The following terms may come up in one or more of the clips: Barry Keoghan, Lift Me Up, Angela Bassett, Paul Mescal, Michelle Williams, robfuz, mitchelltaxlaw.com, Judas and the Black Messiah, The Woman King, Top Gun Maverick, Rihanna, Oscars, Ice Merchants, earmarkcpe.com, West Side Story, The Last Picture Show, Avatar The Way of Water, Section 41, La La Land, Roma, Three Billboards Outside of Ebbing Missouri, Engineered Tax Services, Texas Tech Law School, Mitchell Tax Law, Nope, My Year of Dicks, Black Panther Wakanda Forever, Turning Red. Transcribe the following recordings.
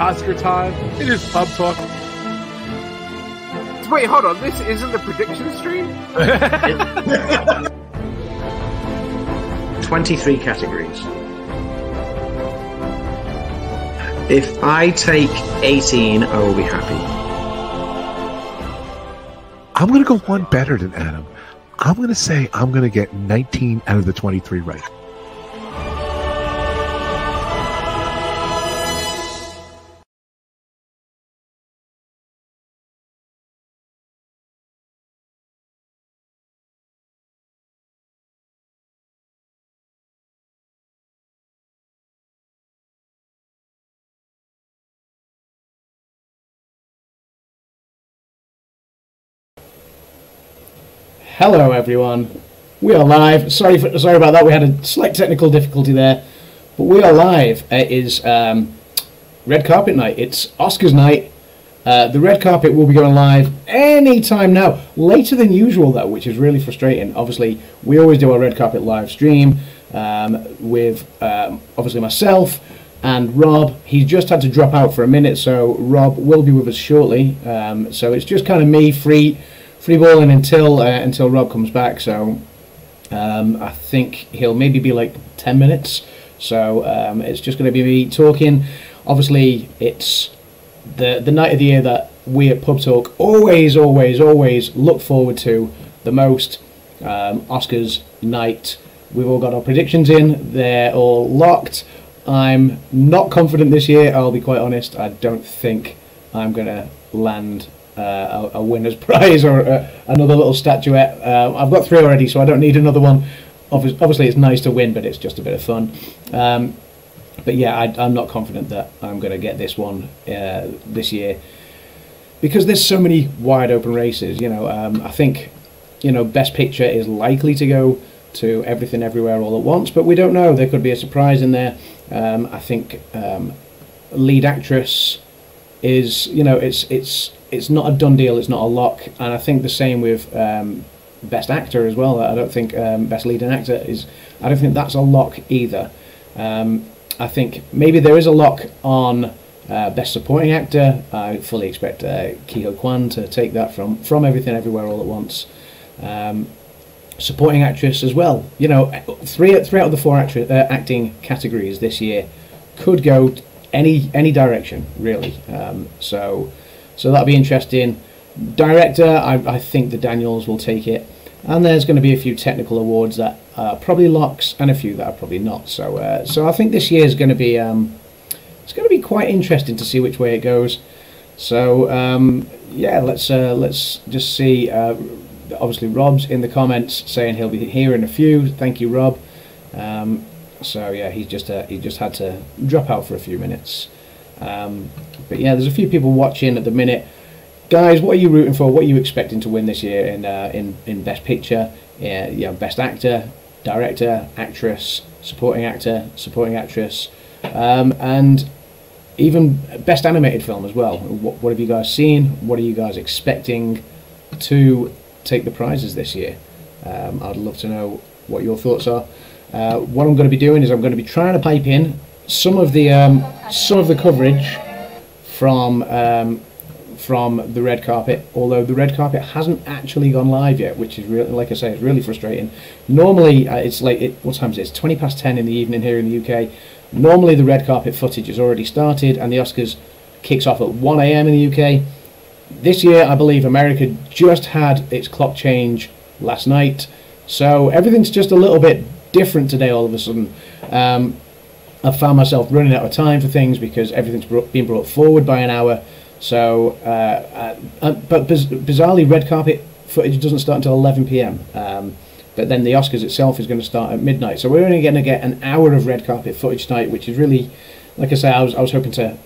Oscar time. It is pub talk. Wait, hold on. This isn't the prediction stream? 23 categories. If I take 18, I will be happy. I'm going to go one better than Adam. I'm going to say I'm going to get 19 out of the 23 right. Hello everyone, we are live. Sorry about that, we had a slight technical difficulty there, but we are live. It is red carpet night, it's Oscars night. The red carpet will be going live any time now, later than usual though, which is really frustrating. Obviously we always do our red carpet live stream with obviously myself and Rob. He just had to drop out for a minute, so Rob will be with us shortly. So it's just kind of me free balling until Rob comes back, so I think he'll maybe be like 10 minutes. So it's just going to be me talking. Obviously, it's the night of the year that we at Pub Talk always look forward to the most. Oscars night. We've all got our predictions in. They're all locked. I'm not confident this year. I'll be quite honest. I don't think I'm going to land a winner's prize or another little statuette. I've got 3 already, so I don't need another one. Obviously it's nice to win, but it's just a bit of fun. But yeah, I'm not confident that I'm going to get this one this year, because there's so many wide open races. I think Best Picture is likely to go to Everything Everywhere All at Once, but we don't know. There could be a surprise in there. I think lead actress is, it's not a done deal, it's not a lock, and I think the same with Best Actor as well. I don't think Best Leading Actor is, I don't think that's a lock either. I think maybe there is a lock on Best Supporting Actor. I fully expect Ke Huy Quan to take that from Everything Everywhere All at Once. Supporting Actress as well. 3 out of the 4 acting categories this year could go any direction, really. So that'll be interesting. Director, I think The Daniels will take it. And there's going to be a few technical awards that are probably locks and a few that are probably not. So I think this year is going to be it's going to be quite interesting to see which way it goes. So yeah, let's just see. Obviously, Rob's in the comments saying he'll be here in a few. Thank you, Rob. So yeah, he just had to drop out for a few minutes. But yeah, there's a few people watching at the minute. Guys, what are you rooting for? What are you expecting to win this year in Best Picture? Best Actor, Director, Actress, Supporting Actor, Supporting Actress, and even Best Animated Film as well. What have you guys seen? What are you guys expecting to take the prizes this year? I'd love to know what your thoughts are. What I'm going to be doing is I'm going to be trying to pipe in some of the coverage from the red carpet, although the red carpet hasn't actually gone live yet, which is really, like I say, it's really frustrating. Normally it's like, what time is it? It's 10:20 in the evening here in the UK. Normally the red carpet footage has already started and the Oscars kicks off at 1 a.m. in the UK. This year I believe America just had its clock change last night, so everything's just a little bit different today all of a sudden. I found myself running out of time for things because everything's being brought forward by an hour. So, but bizarrely, red carpet footage doesn't start until 11 p.m. But then the Oscars itself is going to start at midnight. So we're only going to get an hour of red carpet footage tonight, which is really, like I say, I was hoping to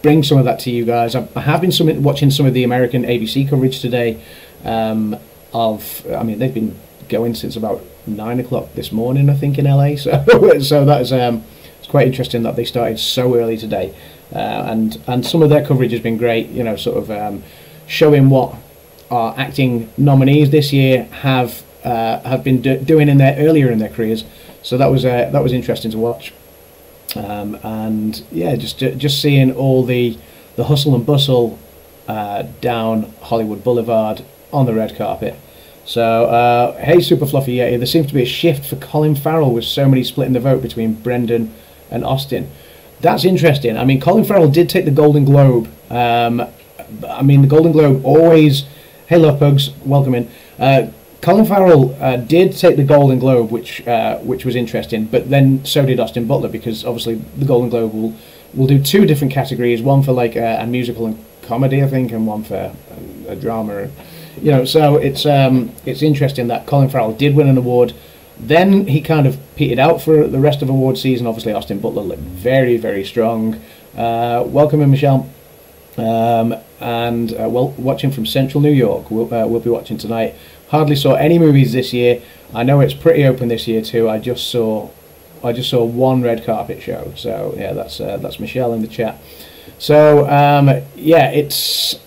bring some of that to you guys. I have been watching some of the American ABC coverage today. They've been going since about 9 o'clock this morning, I think, in LA. So that is. It's quite interesting that they started so early today, and some of their coverage has been great. Showing what our acting nominees this year have been doing in their earlier in their careers. So that was interesting to watch. And yeah, just seeing all the hustle and bustle down Hollywood Boulevard on the red carpet. So, hey, Super Fluffy Yeti, there seems to be a shift for Colin Farrell with so many splitting the vote between Brendan and Austin. That's interesting. I mean, Colin Farrell did take the Golden Globe. I mean, the Golden Globe always... Hey, Love Pugs, welcome in. Colin Farrell did take the Golden Globe, which was interesting, but then so did Austin Butler, because obviously the Golden Globe will do two different categories, one for like a musical and comedy, I think, and one for a drama. You know, so it's interesting that Colin Farrell did win an award. Then he kind of petered out for the rest of award season. Obviously, Austin Butler looked very, very strong. Welcome in, Michelle. And well, watching from Central New York, we'll be watching tonight. Hardly saw any movies this year. I know it's pretty open this year too. I just saw one red carpet show. So yeah, that's Michelle in the chat. So yeah, it's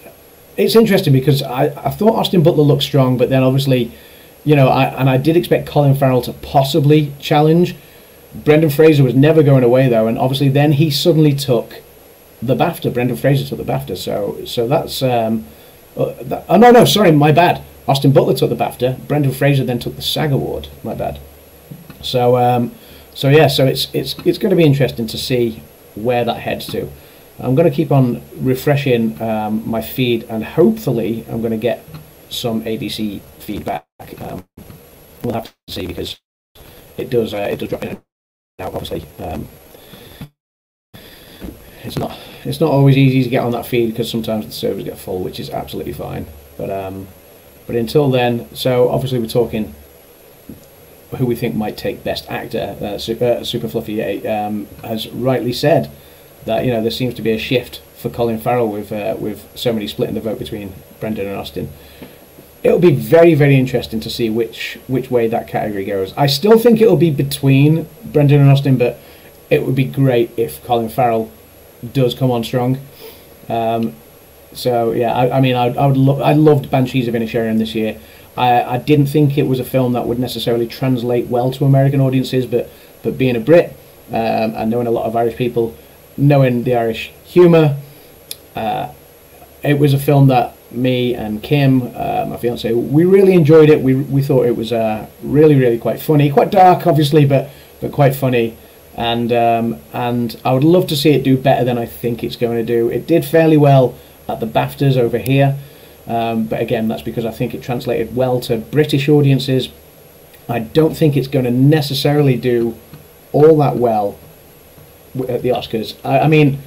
interesting because I thought Austin Butler looked strong, but then obviously, you know, I did expect Colin Farrell to possibly challenge. Brendan Fraser was never going away though, and obviously then he suddenly took the BAFTA. Brendan Fraser took the BAFTA, so that's Austin Butler took the BAFTA. Brendan Fraser then took the SAG award. My bad. So yeah, so it's going to be interesting to see where that heads to. I'm going to keep on refreshing my feed, and hopefully I'm going to get some ABC feedback. We'll have to see, because it does drop in and out, obviously. It's not always easy to get on that feed, because sometimes the servers get full, which is absolutely fine. But until then, so obviously we're talking who we think might take Best Actor. Super Fluffy has rightly said that, you know, there seems to be a shift for Colin Farrell with so many splitting the vote between Brendan and Austin. It'll be very, very interesting to see which way that category goes. I still think it'll be between Brendan and Austin, but it would be great if Colin Farrell does come on strong. So yeah, I loved Banshees of Inisherin this year. I didn't think it was a film that would necessarily translate well to American audiences, but being a Brit and knowing a lot of Irish people, knowing the Irish humour, it was a film that me and Kim, my fiance, we really enjoyed it. We thought it was really, really quite funny, quite dark obviously, but quite funny. And I would love to see it do better than I think it's going to do. It did fairly well at the BAFTAs over here, but again, that's because I think it translated well to British audiences. I don't think it's going to necessarily do all that well at the Oscars. I mean,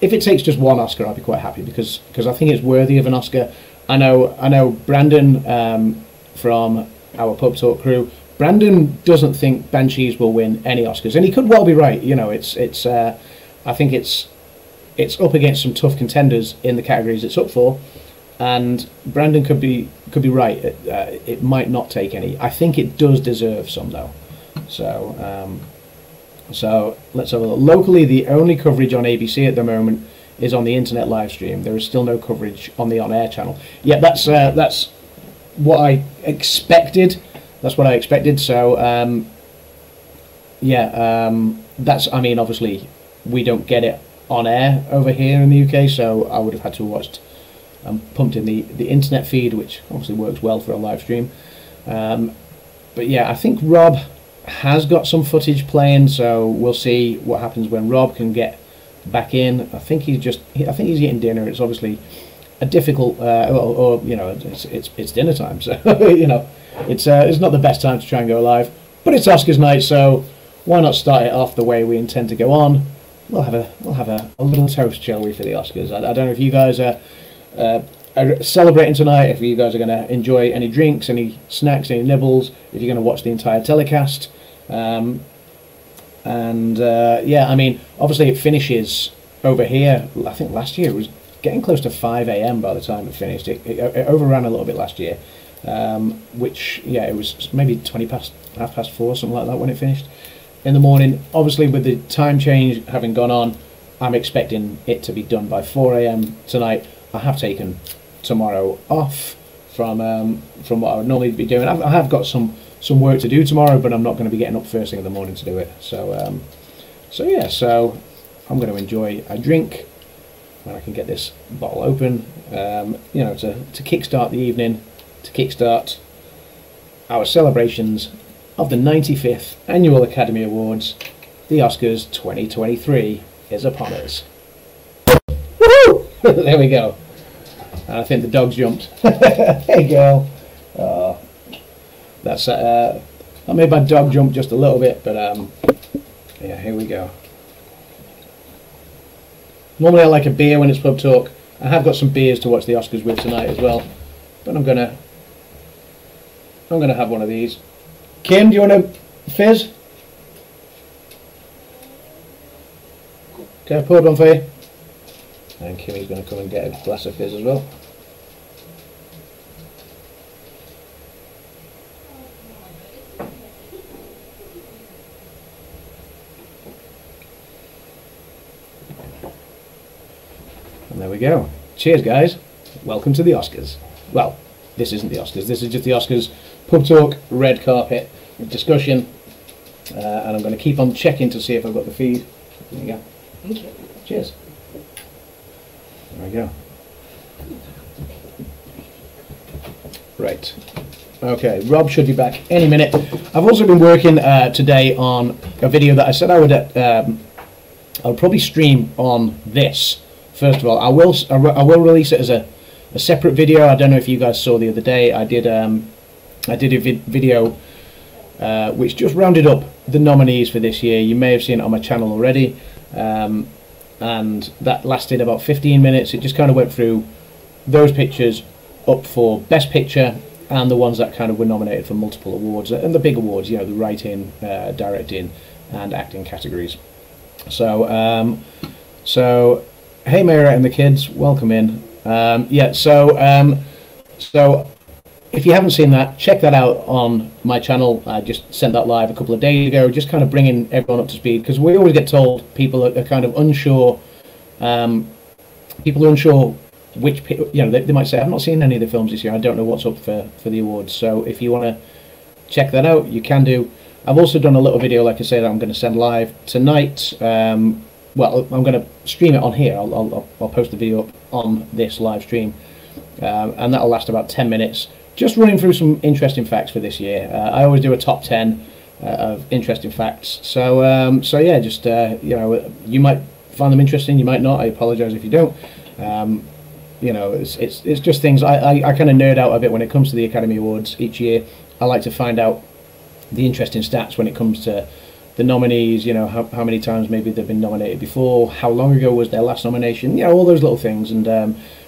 if it takes just one Oscar, I'll be quite happy, because I think it's worthy of an Oscar. I know Brandon from our Pub Talk crew, Brandon doesn't think Banshees will win any Oscars, and he could well be right. You know, it's I think it's up against some tough contenders in the categories it's up for, and Brandon could be right. It might not take any. I think it does deserve some though. So let's have a look. Locally, the only coverage on ABC at the moment is on the internet live stream. There is still no coverage on the on-air channel. Yeah, that's what I expected. That's what I expected. So that's, I mean, obviously we don't get it on air over here in the UK, so I would have had to have watched and pumped in the internet feed, which obviously works well for a live stream. But yeah, I think Rob has got some footage playing, so we'll see what happens when Rob can get back in. I think he's eating dinner. It's obviously a difficult it's dinner time, so you know, it's not the best time to try and go live, but it's Oscars night, so why not start it off the way we intend to go on? We'll have a little toast, shall we, for the Oscars? I don't know if you guys are celebrating tonight, if you guys are going to enjoy any drinks, any snacks, any nibbles, if you're going to watch the entire telecast. I mean, obviously it finishes over here. I think last year it was getting close to 5 a.m. by the time it finished. It overran a little bit last year. Which, yeah, it was maybe 4:20, something like that when it finished in the morning. Obviously, with the time change having gone on, I'm expecting it to be done by 4 a.m. tonight. I have taken tomorrow off from what I would normally be doing. I have got some work to do tomorrow, but I'm not going to be getting up first thing in the morning to do it. So So yeah, so I'm going to enjoy a drink when I can get this bottle open, you know, to kickstart the evening, to kickstart our celebrations of the 95th Annual Academy Awards. The Oscars 2023 is upon us. Woohoo! There we go. I think the dog's jumped. Hey girl. Oh, that's I made my dog jump just a little bit, but yeah, here we go. Normally I like a beer when it's pub talk. I have got some beers to watch the Oscars with tonight as well, but I'm gonna have one of these. Kim, do you want a fizz? Okay, I poured one for you. And Kimmy's going to come and get a glass of fizz as well. And there we go. Cheers, guys. Welcome to the Oscars. Well, this isn't the Oscars. This is just the Oscars pub talk, red carpet discussion. And I'm going to keep on checking to see if I've got the feed. There you go. Thank you. Cheers. There we go. Right. Okay, Rob should be back any minute. I've also been working today on a video that I said I would. I'll probably stream on this. First of all, I will release it as a separate video. I don't know if you guys saw the other day. I did a video which just rounded up the nominees for this year. You may have seen it on my channel already. And that lasted about 15 minutes. It just kind of went through those pictures up for Best Picture and the ones that kind of were nominated for multiple awards and the big awards, you know, the writing, directing, and acting categories. So, hey, Mayra and the kids, welcome in. Yeah, so, if you haven't seen that, check that out on my channel. I just sent that live a couple of days ago, just kind of bringing everyone up to speed, because we always get told people are kind of unsure. People are unsure which, you know, they might say, I've not seen any of the films this year. I don't know what's up for the awards. So if you want to check that out, you can do. I've also done a little video, like I say, that I'm going to send live tonight. Well, I'm going to stream it on here. I'll post the video up on this live stream, and that'll last about 10 minutes. Just running through some interesting facts for this year. I always do a top 10 of interesting facts. So, so yeah, just you know, you might find them interesting, you might not. I apologise if you don't. You know, it's just things. I kind of nerd out a bit when it comes to the Academy Awards each year. I like to find out the interesting stats when it comes to the nominees. You know, how many times maybe they've been nominated before, how long ago was their last nomination. You know, all those little things. And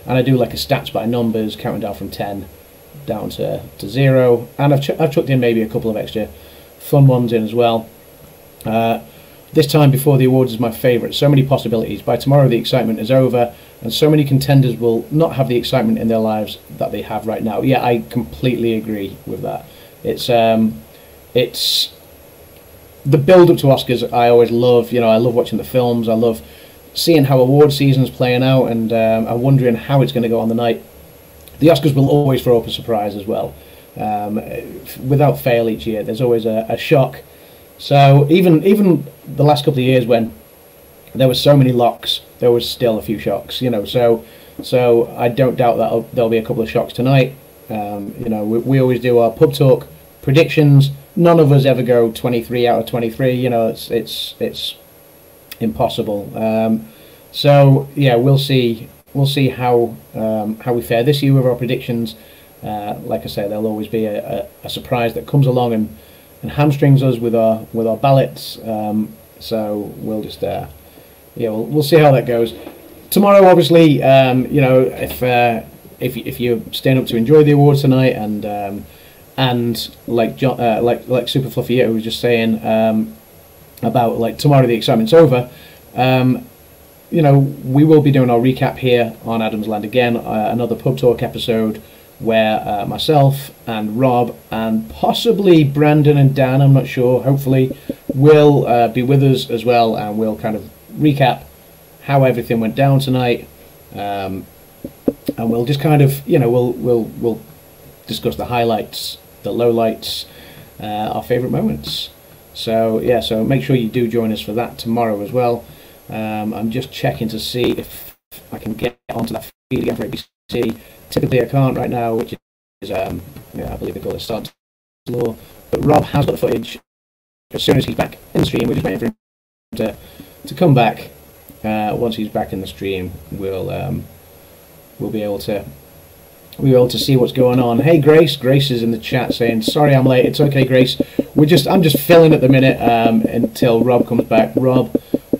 I do like a stats by numbers, counting down from 10. Down to 0, and I've chucked in maybe a couple of extra fun ones in as well. This time before the awards is my favourite. So many possibilities. By tomorrow the excitement is over, and so many contenders will not have the excitement in their lives that they have right now. Yeah, I completely agree with that. It's the build up to Oscars. I always love, you know, I love watching the films. I love seeing how award season's playing out, and I'm wondering how it's going to go on the night. The Oscars will always throw up a surprise as well, without fail each year. There's always a shock. So even the last couple of years when there were so many locks, there was still a few shocks. You know, so I don't doubt that there'll be a couple of shocks tonight. You know, we always do our pub talk predictions. None of us ever go 23 out of 23. You know, it's impossible. So yeah, we'll see. We'll see how we fare this year with our predictions. Like I say, there'll always be a surprise that comes along and hamstrings us with our ballots. So we'll just yeah, we'll see how that goes. Tomorrow, obviously, you know, if you're staying up to enjoy the awards tonight, and like John, like Super Fluffy was just saying about like tomorrow the excitement's over. You know, we will be doing our recap here on Adam's Land again, another pub talk episode where myself and Rob and possibly Brandon and Dan, I'm not sure, hopefully, will be with us as well, and we'll kind of recap how everything went down tonight, and we'll just kind of, you know, we'll discuss the highlights, the lowlights, our favourite moments. So yeah, so make sure you do join us for that tomorrow as well. I'm just checking to see if I can get onto that feed again for ABC. Typically I can't right now, which is I believe they call it Sod's Law. But Rob has got the footage as soon as he's back in the stream. We're just waiting for him to come back. Once he's back in the stream, we'll be able to see what's going on. Hey, Grace. Grace is in the chat saying, "Sorry, I'm late." It's okay, Grace. I'm just filling at the minute until Rob comes back. Rob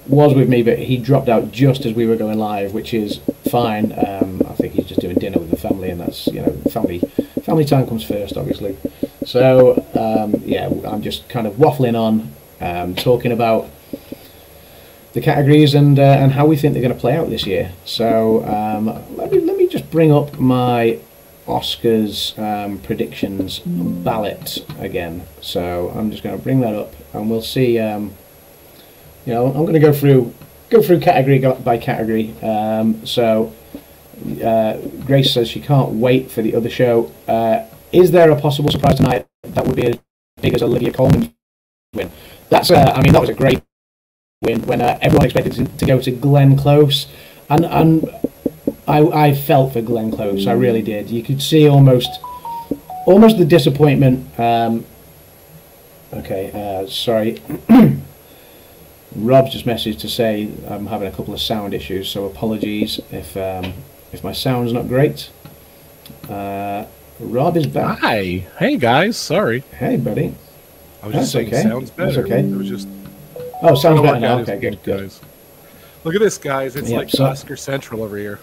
was with me, but he dropped out just as we were going live, which is fine. I think he's just doing dinner with the family, and that's, you know, family time comes first, obviously. So yeah, I'm just kind of waffling on, talking about the categories and how we think they're going to play out this year. So let me just bring up my Oscars predictions ballot again. So I'm just going to bring that up, and we'll see. You know, I'm going to go through category by category. Grace says she can't wait for the other show. Is there a possible surprise tonight that would be as big as Olivia Colman's win? That's I mean, that was a great win when everyone expected to go to Glenn Close, and I felt for Glenn Close, I really did. You could see almost the disappointment. Sorry, Rob's just messaged to say I'm having a couple of sound issues, so apologies if my sound's not great. Rob is back. Hi, hey guys, sorry. Hey buddy, I was just saying, okay. Sounds better. That's okay. It was just. Oh, sounds better now. Okay, good. Guys. Look at this, guys. It's Oscar Central over here.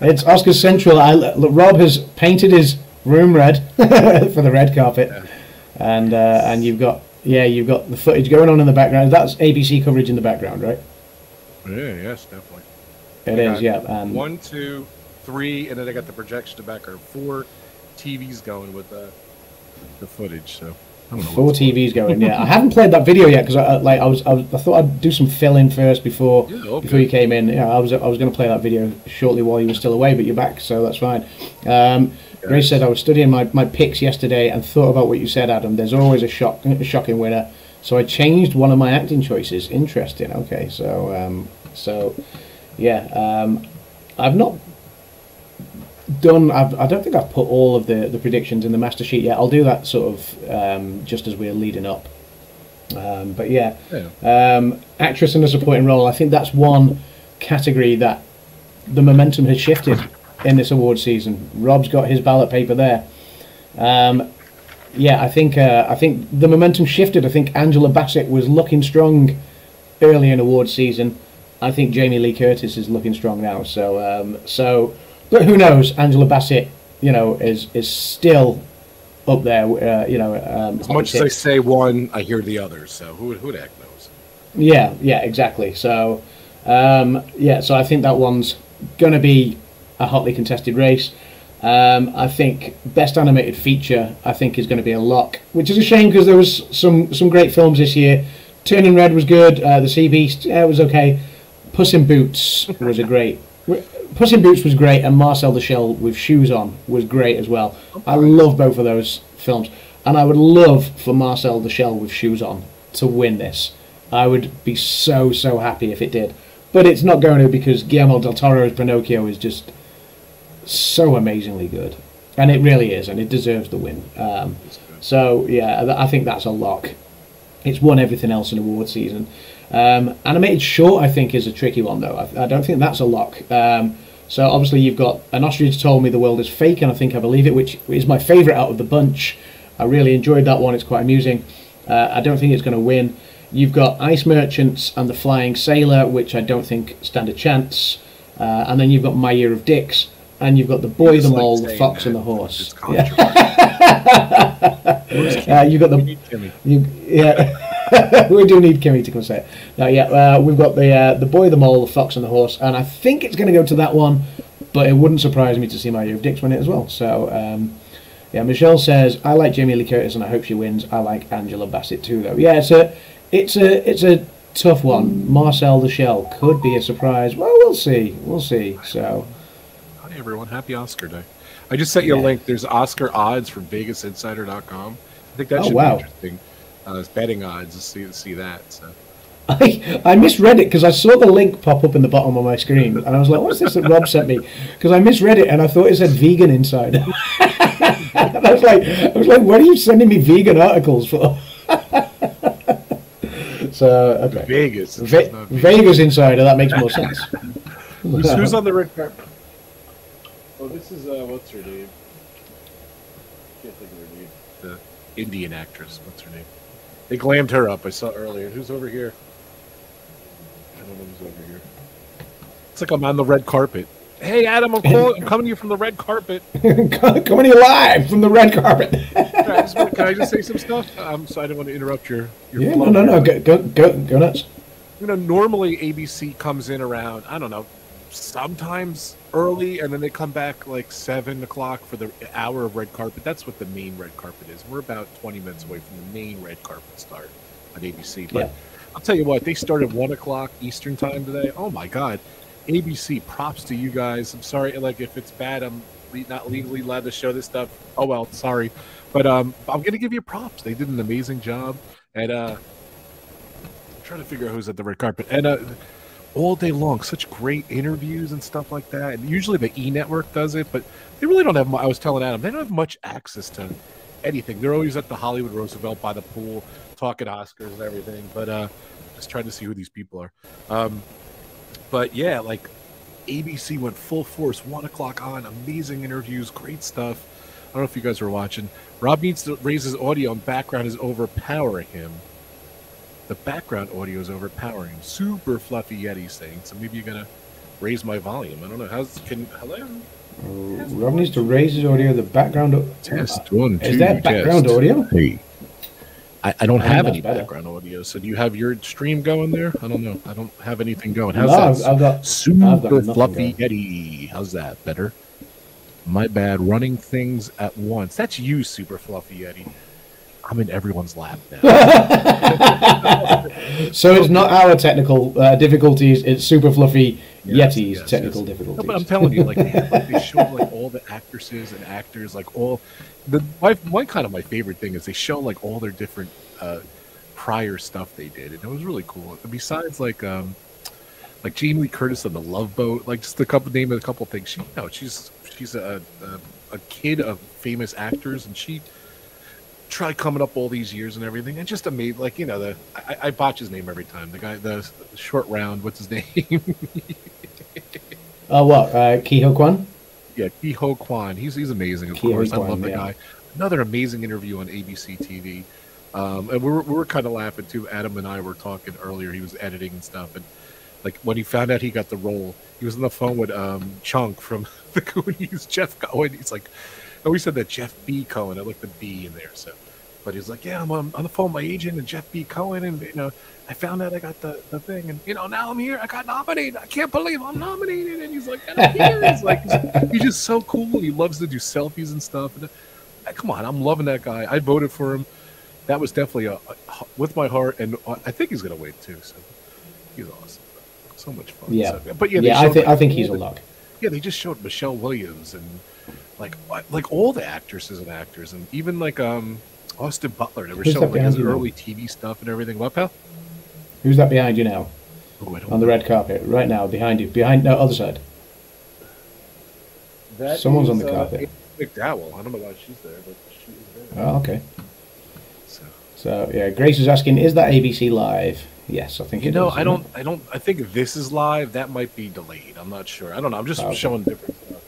It's Oscar Central. Rob has painted his room red for the red carpet, yeah. And you've got the footage going on in the background. That's ABC coverage in the background, right? Yeah, yes, definitely. It is, yeah. And 1, 2, 3, and then I got the projection back, or 4 TVs going with the footage. So. 4 TVs going, yeah. I haven't played that video yet because I thought I'd do some fill-in first before you came in. Yeah, I was going to play that video shortly while you were still away, but you're back, so that's fine. Grace said, I was studying my picks yesterday and thought about what you said, Adam. There's always a shocking winner, so I changed one of my acting choices. Interesting. Okay, so I've not done. I don't think I've put all of the predictions in the master sheet yet. I'll do that sort of just as we're leading up. Actress in a supporting role. I think that's one category that the momentum has shifted in this award season. Rob's got his ballot paper there. I think the momentum shifted. I think Angela Bassett was looking strong early in award season. I think Jamie Lee Curtis is looking strong now. So. But who knows? Angela Bassett, you know, is still up there. As much as I say one, I hear the other. So who the heck knows? Yeah, exactly. So, so I think that one's going to be a hotly contested race. I think best animated feature, I think, is going to be a lock, which is a shame because there was some great films this year. Turning Red was good. The Sea Beast, was okay. Puss in Boots was great, and Marcel the Shell with Shoes On was great as well. I love both of those films, and I would love for Marcel the Shell with Shoes On to win this. I would be so, so happy if it did. But it's not going to, because Guillermo del Toro's Pinocchio is just so amazingly good. And it really is, and it deserves the win. I think that's a lock. It's won everything else in award season. Animated short, I think, is a tricky one, though. I don't think that's a lock. So obviously you've got An Ostrich Told Me the World is Fake and I Think I Believe It, which is my favourite out of the bunch. I really enjoyed that one. It's quite amusing. I don't think it's going to win. You've got Ice Merchants and The Flying Sailor, which I don't think stand a chance. And then you've got My Year of Dicks, and you've got The Boy, the Mole, the Fox, and the Horse. Yeah. You've got we do need Kimmy to come say it. Now, we've got the Boy, the Mole, the Fox, and the Horse, and I think it's going to go to that one, but it wouldn't surprise me to see My Year of Dicks win it as well. So, Michelle says, I like Jamie Lee Curtis, and I hope she wins. I like Angela Bassett too, though. Yeah, it's a tough one. Marcel the Shell could be a surprise. Well, we'll see. So, hi everyone, happy Oscar Day. I just sent you a link. There's Oscar odds from VegasInsider.com. I think that should be interesting. on those betting odds to see that. So. I misread it because I saw the link pop up in the bottom of my screen, and I was like, what's this that Rob sent me? Because I misread it, and I thought it said vegan inside. And I was like, what are you sending me vegan articles for? So, okay. Vegas. Vegas Insider, that makes more sense. Who's on the red carpet? Oh, this is, what's her name? I can't think of her name. The Indian actress, what's her name? They glammed her up, I saw earlier. Who's over here? I don't know who's over here. It's like I'm on the red carpet. Hey, Adam, I'm coming to you from the red carpet. Coming to you live from the red carpet. Can I just say some stuff? I'm sorry, I didn't want to interrupt your yeah, flow. No. Go nuts. You know, normally ABC comes in around, I don't know, sometimes early, and then they come back like 7 o'clock for the hour of red carpet. That's what the main red carpet is. We're about 20 minutes away from the main red carpet start on ABC. But yeah. I'll tell you what, they started 1 o'clock Eastern time today. Oh, my God. ABC, props to you guys. I'm sorry, like, if it's bad, I'm not legally allowed to show this stuff. Oh, well, sorry. But I'm going to give you props. They did an amazing job. And I'm trying to figure out who's at the red carpet. And all day long, such great interviews and stuff like that. And usually the E! Network does it, but they really don't have much. I was telling Adam, they don't have much access to anything. They're always at the Hollywood Roosevelt by the pool, talking Oscars and everything. But just trying to see who these people are. But yeah, like ABC went full force, 1 o'clock on, amazing interviews, great stuff. I don't know if you guys were watching. Rob needs to raise his audio, and background is overpowering him. The background audio is overpowering him. Super fluffy Yeti saying, so maybe you're gonna raise my volume. I don't know. Hello? Rob needs to raise his audio. The background test 1 2. Is that background test. Audio? Hey. I don't have any background audio, so do you have your stream going there? I don't know. I don't have anything going. How's that? Super fluffy Yeti. How's that? Better? My bad. Running things at once. That's you, super fluffy Yeti. I'm in everyone's lap now. So it's not our technical difficulties. It's super fluffy Yeti's technical difficulties. No, but I'm telling you, like, they showed like all the actresses and actors, like all the my favorite thing is they show like all their different prior stuff they did, and it was really cool. Besides like Jamie Lee Curtis on The Love Boat, like just a couple things. She, you know, she's a kid of famous actors, and she tried coming up all these years and everything, and just amazing. Like, you know, I botch his name every time. The guy, the short round, what's his name? Oh, what? Ke Huy Quan? Yeah, Ke Huy Quan. He's amazing, of course. I love the guy. Another amazing interview on ABC TV. And we were kind of laughing too. Adam and I were talking earlier. He was editing and stuff, and like when he found out he got the role, he was on the phone with Chunk from the Goonies, Jeff Cohen. He's like, oh, he said that Jeff B. Cohen. I like the B in there. So, but he's like, yeah, I'm on the phone with my agent and Jeff B. Cohen, and you know, I found out I got the thing, and you know, now I'm here. I got nominated. I can't believe I'm nominated. And he's like, and I'm here. It's like he's just so cool. He loves to do selfies and stuff. And come on, I'm loving that guy. I voted for him. That was definitely with my heart, and I think he's gonna win too. So he's awesome. So much fun. Yeah, so, but I think he's a lock. Yeah, they just showed Michelle Williams and like all the actresses and actors, and even like Austin Butler. They were showing like his early TV stuff and everything. What, pal? Who's that behind you now? Oh, on the red carpet right now, behind you, other side. That someone's on the carpet. McDowell. I don't know why she's there, but she is there. Oh, okay. So yeah, Grace is asking, is that ABC Live? Yes, I think it is. No, I think this is live. That might be delayed. I'm not sure. I don't know. I'm just showing different stuff.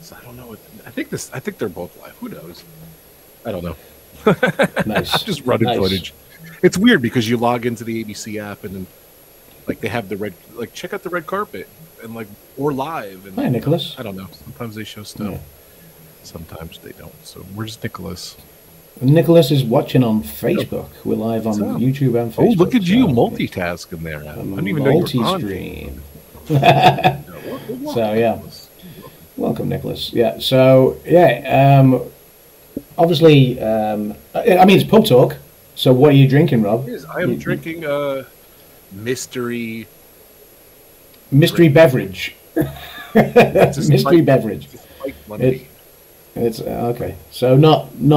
So I don't know. I think they're both live. Who knows? I don't know. Nice. I'm just running footage. It's weird because you log into the ABC app and then like they have the red, like check out the red carpet and like or live. And, hi, Nicholas. I don't know. Sometimes they show stuff. Yeah. Sometimes they don't. So where's Nicholas? Nicholas is watching on Facebook. We're live on YouTube and Facebook. Oh, look at you multitasking there, Adam. I didn't even know you were on. Multi-stream. So, yeah. Welcome, Nicholas. Yeah, so, yeah. Obviously, I mean, it's pub talk. So what are you drinking, Rob? I am drinking a mystery... Mystery beverage. Mystery beverage. It's okay. So not an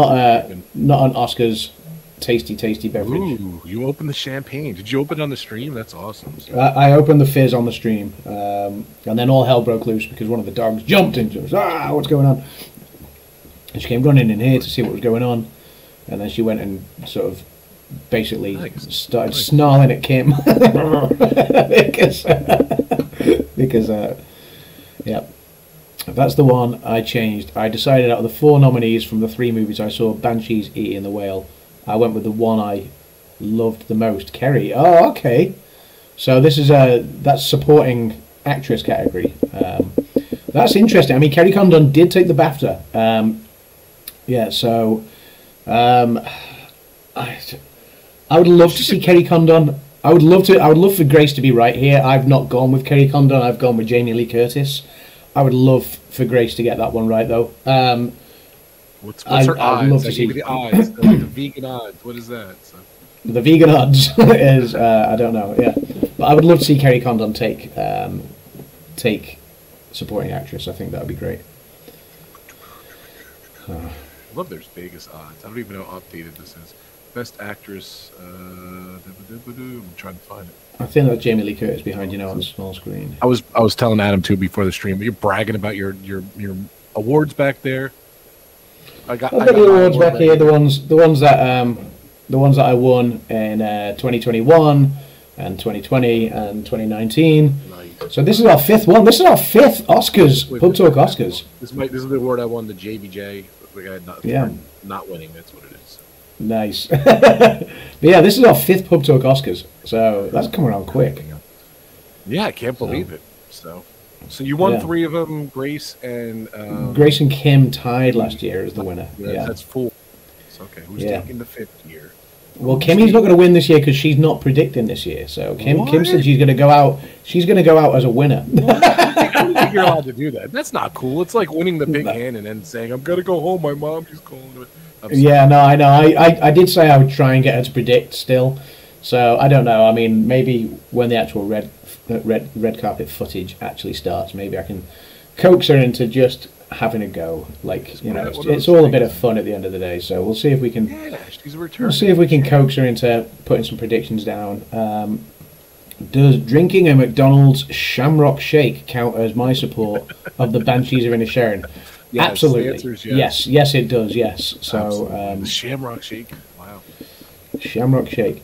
Oscars tasty, tasty beverage. Ooh, you opened the champagne. Did you open it on the stream? That's awesome. I opened the fizz on the stream, and then all hell broke loose because one of the dogs jumped into us. Ah, what's going on? And she came running in here to see what was going on, and then she went and sort of basically started snarling at Kim because yeah. That's the one I changed. I decided out of the four nominees from the three movies I saw, Banshees, E.E. and The Whale, I went with the one I loved the most, Kerry. Oh, okay. So this is that's supporting actress category. That's interesting. I mean, Kerry Condon did take the BAFTA. I would love to see Kerry Condon. I would love for Grace to be right here. I've not gone with Kerry Condon. I've gone with Jamie Lee Curtis. I would love for Grace to get that one right, though. What's her odds? I'd love to see the odds. Like the vegan odds. What is that? So. The vegan odds is I don't know. Yeah, but I would love to see Kerry Condon take supporting actress. I think that would be great. I love there's Vegas odds. I don't even know how updated this is. Best actress. I'm trying to find it. I think that Jamie Lee Curtis behind you now on the small screen. I was telling Adam too before the stream. You're bragging about your awards back there. I got the awards back here. The ones that I won in 2021 and 2020 and 2019. So this is our fifth one. This is our fifth Oscars. Pub Talk Oscars. This is the award I won. The JBJ. Not winning. That's what it is. Nice. But yeah, this is our fifth Pub Talk Oscars, so that's coming around quick. Yeah, I can't believe it. So you won three of them. Grace and Kim tied last year as the winner. Yeah. That's full. It's okay. Who's taking the fifth year? Well, Kimmy's not going to win this year because she's not predicting this year. So Kim said she's going to go out. She's going to go out as a winner. You're allowed to do that. That's not cool. It's like winning the big hand and then saying, "I'm going to go home. My mom is calling me." Yeah, no, I know. I did say I would try and get her to predict still. So I don't know. I mean, maybe when the actual red carpet footage actually starts, maybe I can coax her into just having a go. Like, you know, it's all a bit of fun at the end of the day. So we'll see if we can. Yeah, she's a return. We'll see if we can coax her into putting some predictions down. Does drinking a McDonald's Shamrock Shake count as my support of the Banshees of Inisherin? Yes, absolutely. Yes, it does. Yes. So Shamrock Shake. Wow. Shamrock Shake.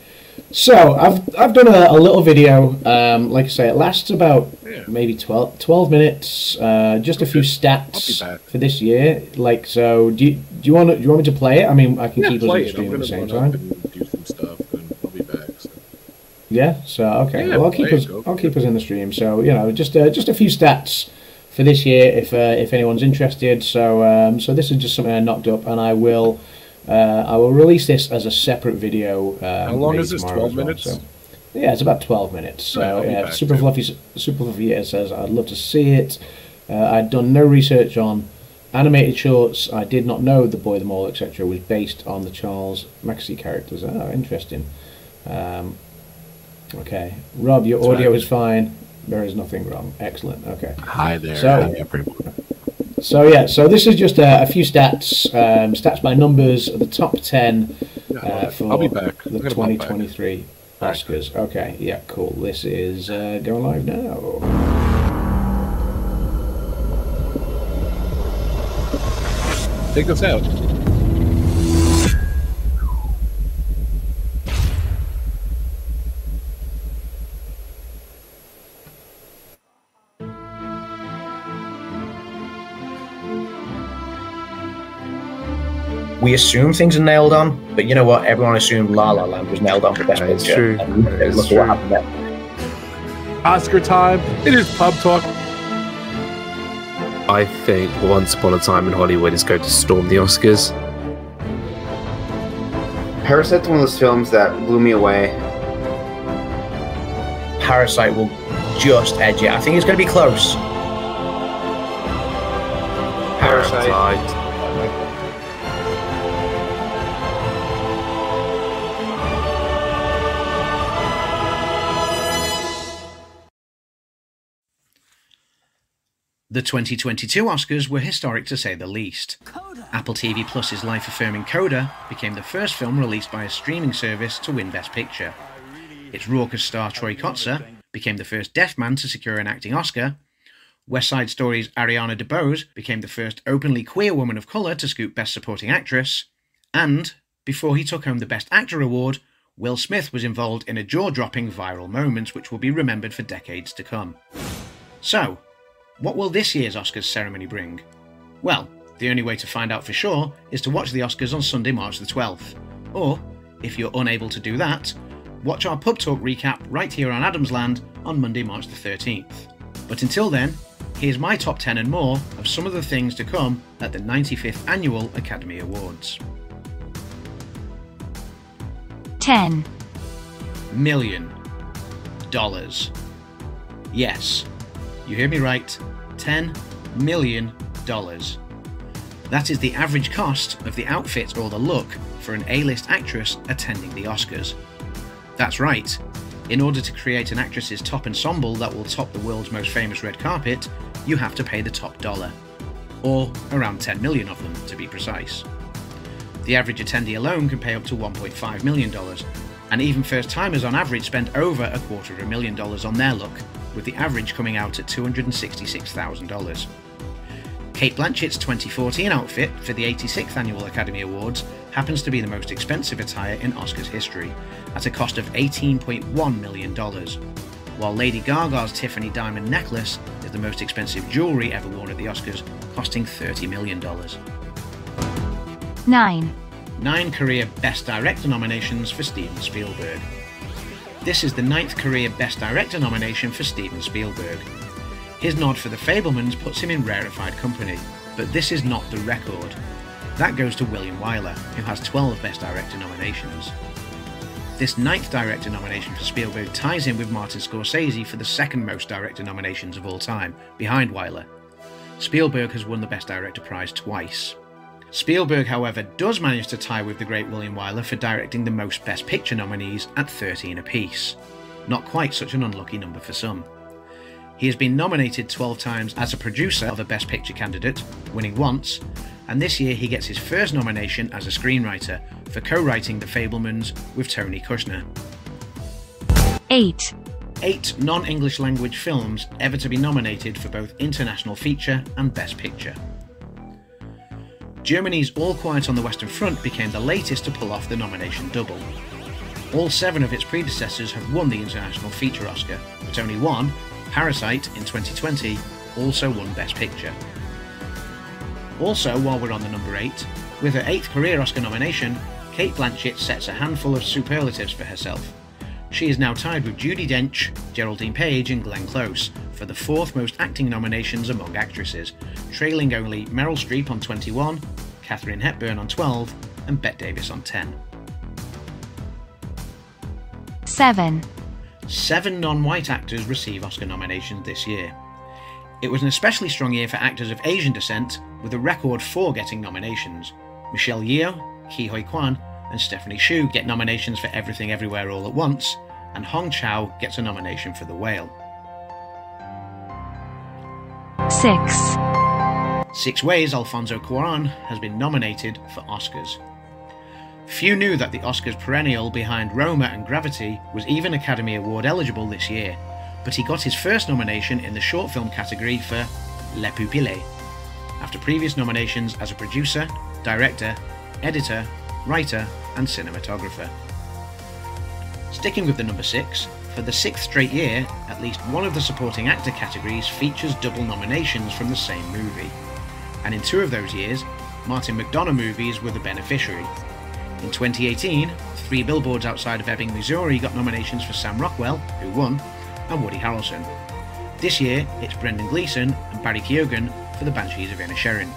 So I've done a little video. Like I say, it lasts about maybe 12 minutes. Just a few stats for this year. Like so, do you want me to play it? I mean, I can keep us streaming at the same time. And do some stuff, and I'll be back. So. Yeah. So okay. Yeah, well, I'll keep us in the stream. So you know, just a few stats. For this year, if anyone's interested, so this is just something I knocked up, and I will release this as a separate video. How long is this? 12 minutes. So, yeah, it's about 12 minutes. So yeah, Super Fluffy says I'd love to see it. I'd done no research on animated shorts. I did not know The Boy, the Mole, etc. was based on the Charles Maxey characters. Oh, interesting. Okay, Rob, your audio is fine. There is nothing wrong. Excellent. Okay. Hi there. Hi everyone. So yeah. So this is just a few stats. Stats by numbers. The top 10 for the 2023 Oscars. Right. Okay. Yeah. Cool. This is going live now. Take this out. We assume things are nailed on, but you know what? Everyone assumed La La Land was nailed on for Best Picture. Look at what happened there. Oscar time. It is pub talk. I think Once Upon a Time in Hollywood is going to storm the Oscars. Parasite's one of those films that blew me away. Parasite will just edge it. I think it's going to be close. Parasite. The 2022 Oscars were historic to say the least. Coda. Apple TV Plus's life-affirming Coda became the first film released by a streaming service to win Best Picture. Its raucous star Troy Kotsur became the first deaf man to secure an acting Oscar. West Side Story's Ariana DeBose became the first openly queer woman of colour to scoop Best Supporting Actress. And, before he took home the Best Actor award, Will Smith was involved in a jaw-dropping viral moment which will be remembered for decades to come. So, what will this year's Oscars ceremony bring? Well, the only way to find out for sure is to watch the Oscars on Sunday, March the 12th. Or, if you're unable to do that, watch our Pub Talk recap right here on Adam's Land on Monday, March the 13th. But until then, here's my top 10 and more of some of the things to come at the 95th Annual Academy Awards. 10 million dollars. Yes. You hear me right, $10 million. That is the average cost of the outfit or the look for an A-list actress attending the Oscars. That's right, in order to create an actress's top ensemble that will top the world's most famous red carpet, you have to pay the top dollar. Or around 10 million of them, to be precise. The average attendee alone can pay up to $1.5 million, and even first-timers on average spend over $250,000 on their look, with the average coming out at $266,000. Cate Blanchett's 2014 outfit for the 86th Annual Academy Awards happens to be the most expensive attire in Oscars history, at a cost of $18.1 million, while Lady Gaga's Tiffany diamond necklace is the most expensive jewellery ever worn at the Oscars, costing $30 million. 9 career Best Director nominations for Steven Spielberg. This is the 9th career Best Director nomination for Steven Spielberg. His nod for The Fabelmans puts him in rarefied company, but this is not the record. That goes to William Wyler, who has 12 Best Director nominations. This 9th Director nomination for Spielberg ties in with Martin Scorsese for the second most Director nominations of all time, behind Wyler. Spielberg has won the Best Director prize twice. Spielberg, however, does manage to tie with the great William Wyler for directing the most Best Picture nominees at 13 apiece. Not quite such an unlucky number for some. He has been nominated 12 times as a producer of a Best Picture candidate, winning once, and this year he gets his first nomination as a screenwriter for co-writing The Fabelmans with Tony Kushner. 8 non-English language films ever to be nominated for both International Feature and Best Picture. Germany's All Quiet on the Western Front became the latest to pull off the nomination double. All 7 of its predecessors have won the International Feature Oscar, but only one, Parasite in 2020, also won Best Picture. Also, while we're on the number 8, with her 8th career Oscar nomination, Cate Blanchett sets a handful of superlatives for herself. She is now tied with Judi Dench, Geraldine Page and Glenn Close for the 4th most acting nominations among actresses, trailing only Meryl Streep on 21, Katharine Hepburn on 12 and Bette Davis on 10. 7 non-white actors receive Oscar nominations this year. It was an especially strong year for actors of Asian descent, with a record 4 getting nominations. Michelle Yeoh, Ke Huy Quan and Stephanie Hsu get nominations for Everything Everywhere All at Once, and Hong Chow gets a nomination for The Whale. 6 ways Alfonso Cuarón has been nominated for Oscars. Few knew that the Oscars perennial behind Roma and Gravity was even Academy Award eligible this year, but he got his first nomination in the short film category for Les Pupilles, after previous nominations as a producer, director, editor, writer and cinematographer. Sticking with the number 6, for the 6th straight year, at least one of the supporting actor categories features double nominations from the same movie. And in 2 of those years, Martin McDonagh movies were the beneficiary. In 2018, Three Billboards Outside of Ebbing, Missouri got nominations for Sam Rockwell, who won, and Woody Harrelson. This year, it's Brendan Gleeson and Barry Keoghan for The Banshees of Inisherin.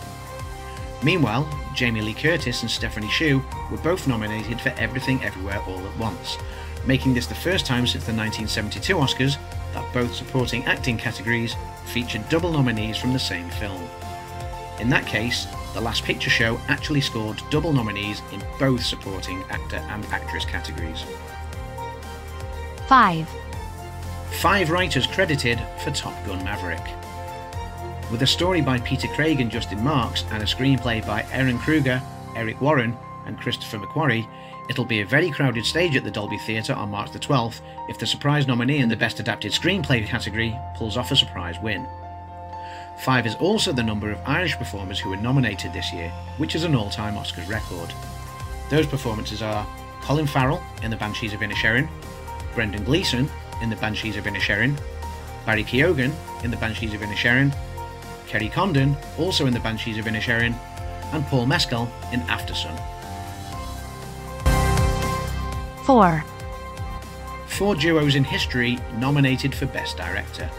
Meanwhile, Jamie Lee Curtis and Stephanie Hsu were both nominated for Everything Everywhere All at Once, making this the first time since the 1972 Oscars that both supporting acting categories featured double nominees from the same film. In that case, The Last Picture Show actually scored double nominees in both supporting actor and actress categories. 5 writers credited for Top Gun Maverick. with a story by Peter Craig and Justin Marks and a screenplay by Aaron Kruger, Eric Warren and Christopher McQuarrie, it'll be a very crowded stage at the Dolby Theatre on March the 12th if the surprise nominee in the Best Adapted Screenplay category pulls off a surprise win. 5 is also the number of Irish performers who were nominated this year, which is an all-time Oscars record. Those performances are Colin Farrell in The Banshees of Inisherin, Brendan Gleeson in The Banshees of Inisherin, Barry Keoghan in The Banshees of Inisherin, Kerry Condon also in The Banshees of Inisherin, and Paul Mescal in Aftersun. 4. 4 duos in history nominated for Best Director.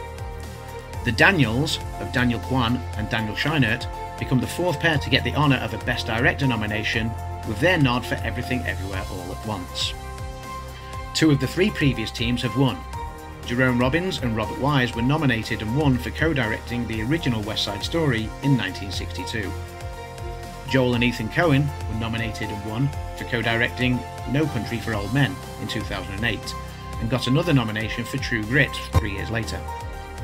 The Daniels of Daniel Kwan and Daniel Scheinert become the 4th pair to get the honour of a Best Director nomination with their nod for Everything Everywhere All at Once. 2 of the 3 previous teams have won. Jerome Robbins and Robert Wise were nominated and won for co-directing the original West Side Story in 1962. Joel and Ethan Coen were nominated and won for co-directing No Country for Old Men in 2008 and got another nomination for True Grit 3 years later.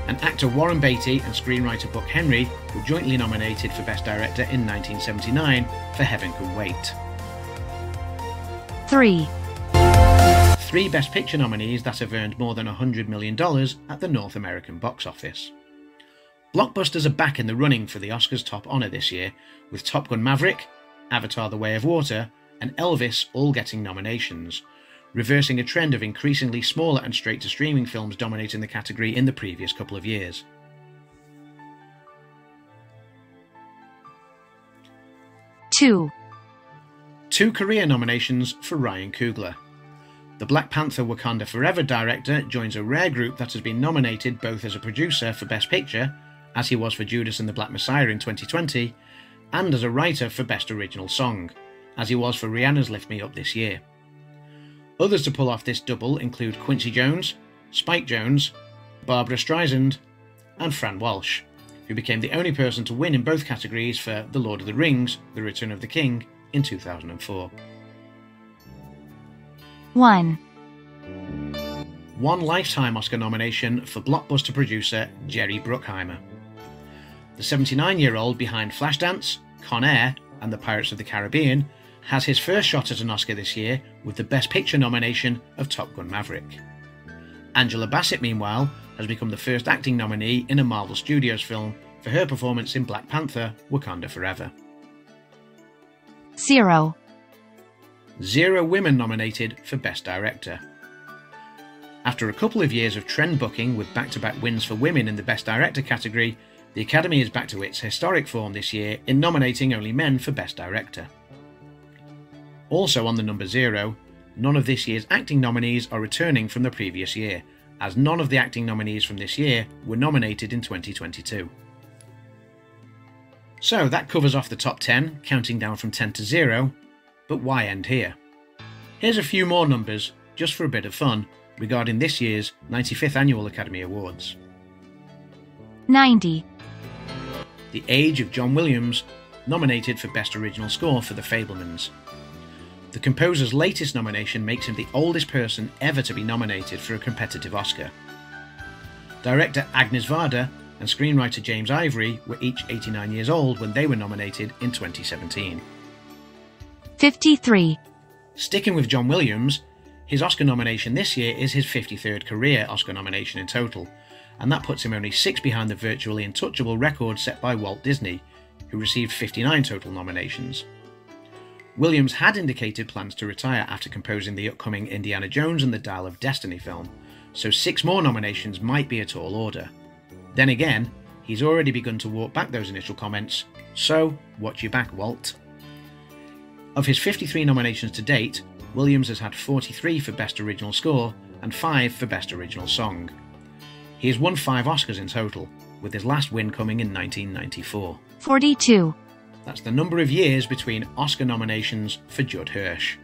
And actor Warren Beatty and screenwriter Buck Henry were jointly nominated for Best Director in 1979 for Heaven Can Wait. 3. 3 Best Picture nominees that have earned more than $100 million at the North American box office. Blockbusters are back in the running for the Oscars' top honour this year, with Top Gun Maverick, Avatar The Way of Water and Elvis all getting nominations, reversing a trend of increasingly smaller and straight-to-streaming films dominating the category in the previous couple of years. 2 career nominations for Ryan Coogler. The Black Panther Wakanda Forever director joins a rare group that has been nominated both as a producer for Best Picture, as he was for Judas and the Black Messiah in 2020, and as a writer for Best Original Song, as he was for Rihanna's Lift Me Up this year. Others to pull off this double include Quincy Jones, Spike Jonze, Barbra Streisand and Fran Walsh, who became the only person to win in both categories for The Lord of the Rings, The Return of the King in 2004. 1 lifetime Oscar nomination for blockbuster producer Jerry Bruckheimer. The 79-year-old behind Flashdance, Con Air and The Pirates of the Caribbean has his first shot at an Oscar this year with the Best Picture nomination of Top Gun Maverick. Angela Bassett, meanwhile, has become the first acting nominee in a Marvel Studios film for her performance in Black Panther Wakanda Forever. 0 women nominated for Best Director. After a couple of years of trend bucking with back-to-back wins for women in the Best Director category, the Academy is back to its historic form this year in nominating only men for Best Director. Also on the number 0, none of this year's acting nominees are returning from the previous year, as none of the acting nominees from this year were nominated in 2022. So that covers off the top 10, counting down from 10 to 0, but why end here? Here's a few more numbers, just for a bit of fun, regarding this year's 95th Annual Academy Awards. 90. The Age of John Williams, nominated for Best Original Score for The Fabelmans. The composer's latest nomination makes him the oldest person ever to be nominated for a competitive Oscar. Director Agnes Varda and screenwriter James Ivory were each 89 years old when they were nominated in 2017. 53. Sticking with John Williams, his Oscar nomination this year is his 53rd career Oscar nomination in total, and that puts him only 6 behind the virtually untouchable record set by Walt Disney, who received 59 total nominations. Williams had indicated plans to retire after composing the upcoming Indiana Jones and the Dial of Destiny film, so 6 more nominations might be a tall order. Then again, he's already begun to walk back those initial comments, so watch your back, Walt. Of his 53 nominations to date, Williams has had 43 for Best Original Score and 5 for Best Original Song. He has won 5 Oscars in total, with his last win coming in 1994. 42. That's the number of years between Oscar nominations for Judd Hirsch.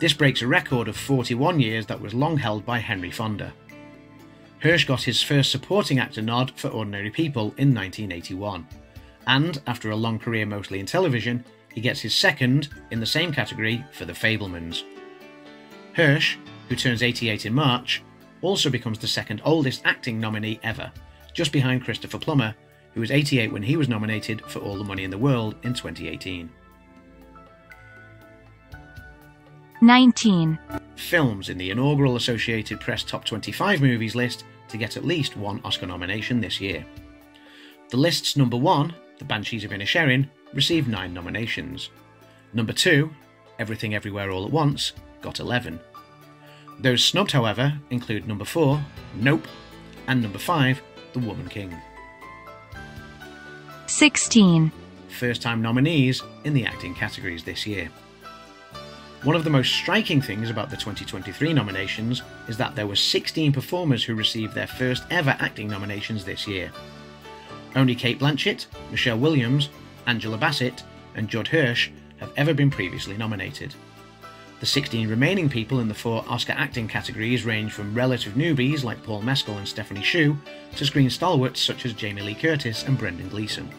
This breaks a record of 41 years that was long held by Henry Fonda. Hirsch got his first supporting actor nod for Ordinary People in 1981, and after a long career mostly in television, he gets his second in the same category for The Fabelmans. Hirsch, who turns 88 in March, also becomes the second oldest acting nominee ever, just behind Christopher Plummer, who was 88 when he was nominated for All the Money in the World in 2018. 19. Films in the inaugural Associated Press Top 25 Movies list to get at least one Oscar nomination this year. The list's number 1, The Banshees of Inisherin, received 9 nominations. Number 2, Everything Everywhere All at Once, got 11. Those snubbed, however, include number 4, Nope, and number 5, The Woman King. 16. First-time nominees in the acting categories this year. One of the most striking things about the 2023 nominations is that there were 16 performers who received their first ever acting nominations this year. Only Cate Blanchett, Michelle Williams, Angela Bassett and Judd Hirsch have ever been previously nominated. The 16 remaining people in the 4 Oscar acting categories range from relative newbies like Paul Mescal and Stephanie Hsu to screen stalwarts such as Jamie Lee Curtis and Brendan Gleeson.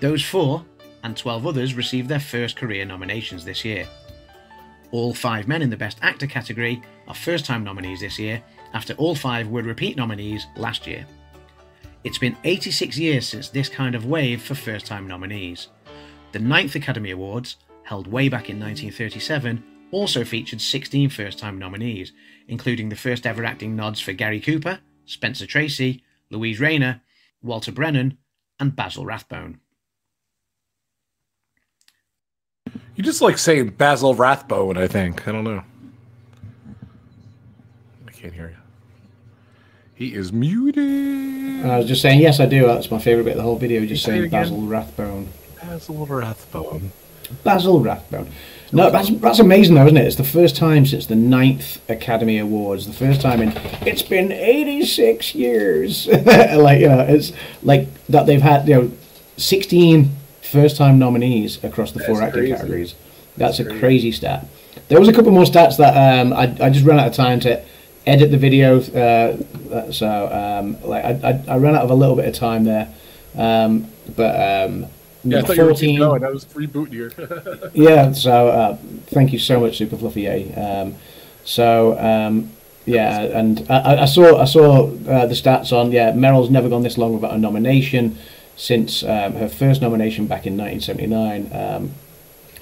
Those 4, and 12 others, received their first career nominations this year. All 5 men in the Best Actor category are first-time nominees this year, after all 5 were repeat nominees last year. It's been 86 years since this kind of wave for first-time nominees. The 9th Academy Awards, held way back in 1937, also featured 16 first-time nominees, including the first-ever acting nods for Gary Cooper, Spencer Tracy, Louise Rayner, Walter Brennan, and Basil Rathbone. You just like saying Basil Rathbone, I think. I don't know. I can't hear you. He is muted. I was just saying, yes, I do. That's my favourite bit of the whole video, just saying Basil Rathbone. Basil Rathbone. Basil Rathbone. No, that's amazing though, isn't it? It's the first time since the 9th Academy Awards. The first time in, it's been 86 years. Like, you know, it's like that they've had, you know, 16... first-time nominees across the 4 acting categories. That's a crazy stat. There was a couple more stats that I just ran out of time to edit the video, so I ran out of a little bit of time there. Yeah, I thought 14, you were keep going. I was rebooting here. Yeah, so thank you so much, Super Fluffy A. Yeah, and I saw the stats on. Yeah, Meryl's never gone this long without a nomination. Since her first nomination back in 1979,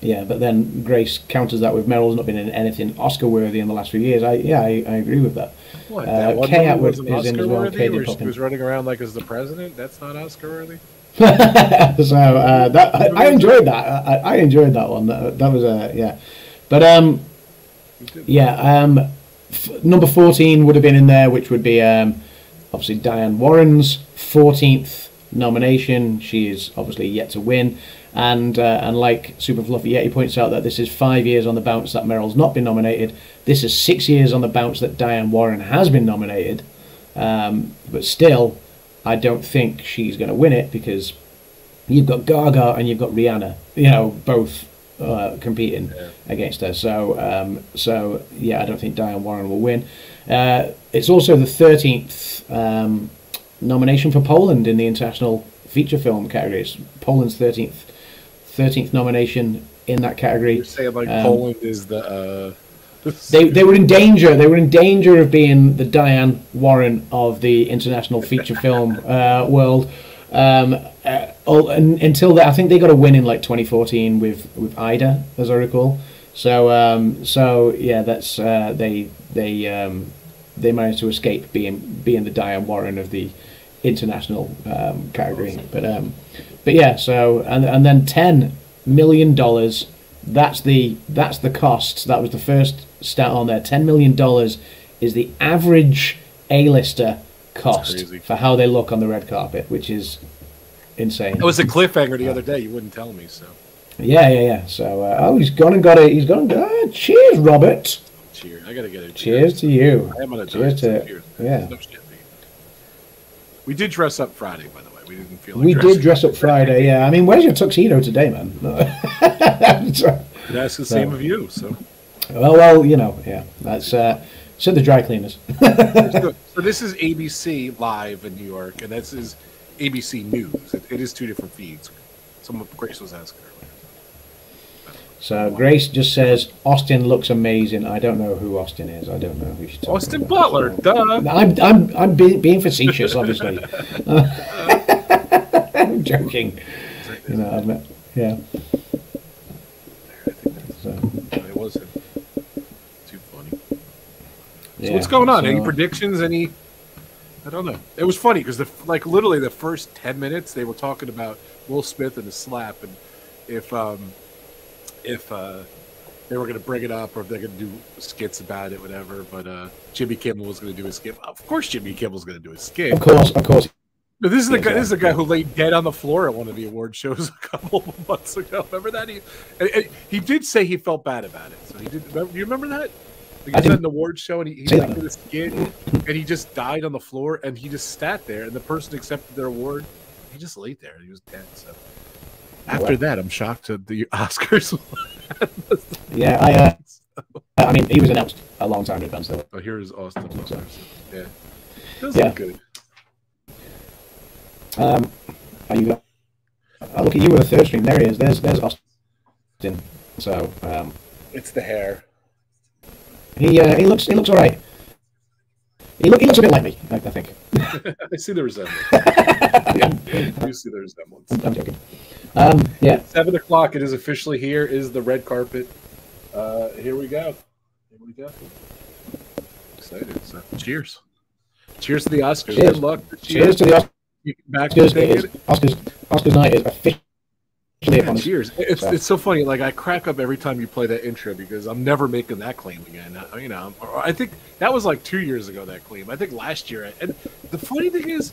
yeah, but then Grace counters that with Meryl's not been in anything Oscar-worthy in the last few years. I agree with that. What? That Kay Atwood is in as well. She was running around like as the president. That's not Oscar-worthy. So I enjoyed that. I enjoyed that one. That was a yeah, but yeah, number 14 would have been in there, which would be obviously Diane Warren's 14th. Nomination. She is obviously yet to win, and like Super Fluffy Yeti points out, that this is 5 years on the bounce that Meryl's not been nominated. This is 6 years on the bounce that Diane Warren has been nominated, but still, I don't think she's going to win it because you've got Gaga and you've got Rihanna, you know, both competing against her. So, so yeah, I don't think Diane Warren will win. It's also the 13th. Nomination for Poland in the international feature film category. It's Poland's 13th nomination in that category. You're saying like Poland is the they were in danger of being the Diane Warren of the international feature film world until that. I think they got a win in like 2014 with Ida, as I recall. So so yeah, that's they managed to escape being the Diane Warren of the international category. Awesome. But yeah, so and then $10 million, that's the cost. That was the first stat on there. $10 million is the average A-lister cost for how they look on the red carpet, which is insane. It was a cliffhanger the other day, you wouldn't tell me, so yeah. So oh, he's gone and got it. He's gone. Oh, cheers, Robert. I gotta get it. Cheers to you. I am on a diet. Cheers. Yeah. We did dress up Friday, by the way. We didn't feel like We did dress up Friday, yeah. I mean, where's your tuxedo today, man? That's the same of you, so. Well, you know, yeah. That's so the dry cleaners. So this is ABC Live in New York, and this is ABC News. It is 2 different feeds. Someone Grace was asking earlier. So Grace just says Austin looks amazing. I don't know who Austin is. I don't know who she's talking Austin about. Butler, duh. I'm being facetious, obviously. I'm joking. You know, I'm not, yeah. I think that's it was him. Too funny. So yeah, what's going on? So, any predictions? Any? I don't know. It was funny because literally the first 10 minutes they were talking about Will Smith and the slap, and if they were going to bring it up, or if they're going to do skits about it, whatever. But Jimmy Kimmel was going to do a skit. Of course, Jimmy Kimmel's going to do a skit. Of course, of course. No, this is the guy. This is the guy who lay dead on the floor at one of the award shows a couple of months ago. Remember that? He did say he felt bad about it. So he did. Do you remember that? Like, he was at an award show and he did a skit, and he just died on the floor, and he just sat there, and the person accepted their award. He just laid there and he was dead. So after that, I'm shocked that the Oscars. Yeah, I mean, he was announced a long time in advance, though. Oh, here is Austin Butler. Yeah, does look good. Are you? I look at you with a third stream. There he is. There's Austin. So it's the hair. He looks all right. He looks a bit like me, I think. I see the resemblance. I do see the resemblance. I'm joking. Yeah. 7 o'clock. It is officially here. It is the red carpet. Here we go. Here we go. Excited. So, cheers. Cheers to the Oscars. Cheers. Good luck. Cheers to the Oscars. Oscars night is officially. Yeah, cheers. It's so funny. Like, I crack up every time you play that intro because I'm never making that claim again. You know, I think that was like 2 years ago, that claim. I think last year. And the funny thing is,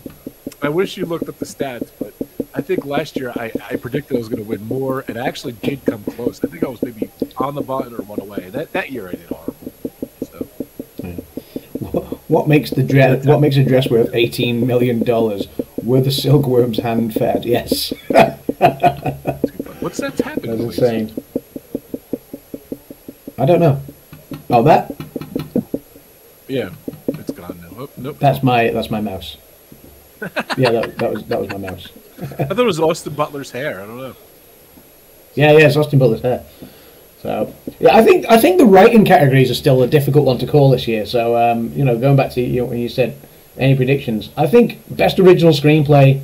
I wish you looked up the stats, but I think last year I predicted I was going to win more, and I actually did come close. I think I was maybe on the button or one away. That year I did horrible. So, what makes the dress? What makes a dress worth $18 million? Were the silkworm's hand fed? Yes. What's that happening? That's insane. I don't know. Oh, that? Yeah, it's gone now. Oh, nope. That's my mouse. Yeah, that was my mouse. I thought it was Austin Butler's hair. I don't know. Yeah, it's Austin Butler's hair. So yeah, I think the writing categories are still a difficult one to call this year. So you know, going back to when you said any predictions, I think best original screenplay.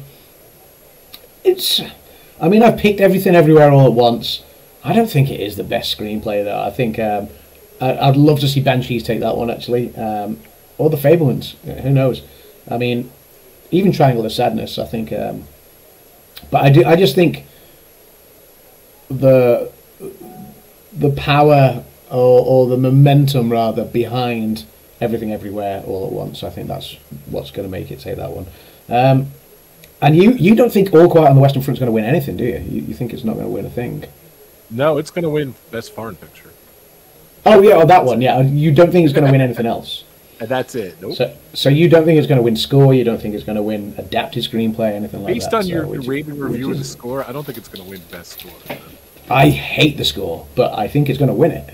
I mean, I picked Everything Everywhere All at Once. I don't think it is the best screenplay, though. I think I'd love to see Banshees take that one, actually. Or The Fabelmans. Who knows? I mean, even Triangle of Sadness, I think. But I just think the power or the momentum, rather, behind Everything Everywhere All at Once, I think that's what's going to make it take that one. And you don't think All Quiet on the Western Front is going to win anything, do you? You think it's not going to win a thing? No, it's going to win Best Foreign Picture. Oh, yeah, that one, yeah. You don't think it's going to win anything else? That's it. Nope. So you don't think it's going to win score? You don't think it's going to win adapted screenplay, anything like that? Based on your rating review of the score, I don't think it's going to win Best Score. I hate the score, but I think it's going to win it.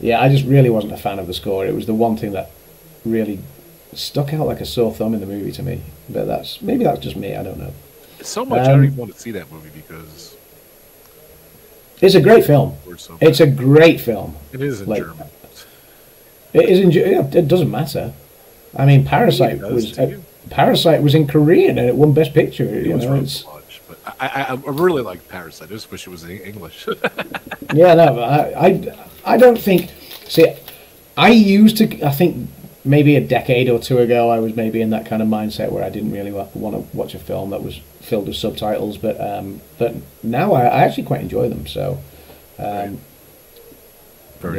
Yeah, I just really wasn't a fan of the score. It was the one thing that really stuck out like a sore thumb in the movie to me. But maybe that's just me. I don't know. So much I don't even want to see that movie because it's a great film. It's a great film. It is in German. It is in. It doesn't matter. I mean, Parasite was in Korean and it won Best Picture. I really like Parasite. I just wish it was in English. Yeah, no, I don't think. See, I used to. I think maybe a decade or two ago, I was maybe in that kind of mindset where I didn't really want to watch a film that was filled with subtitles. But now I actually quite enjoy them. So, very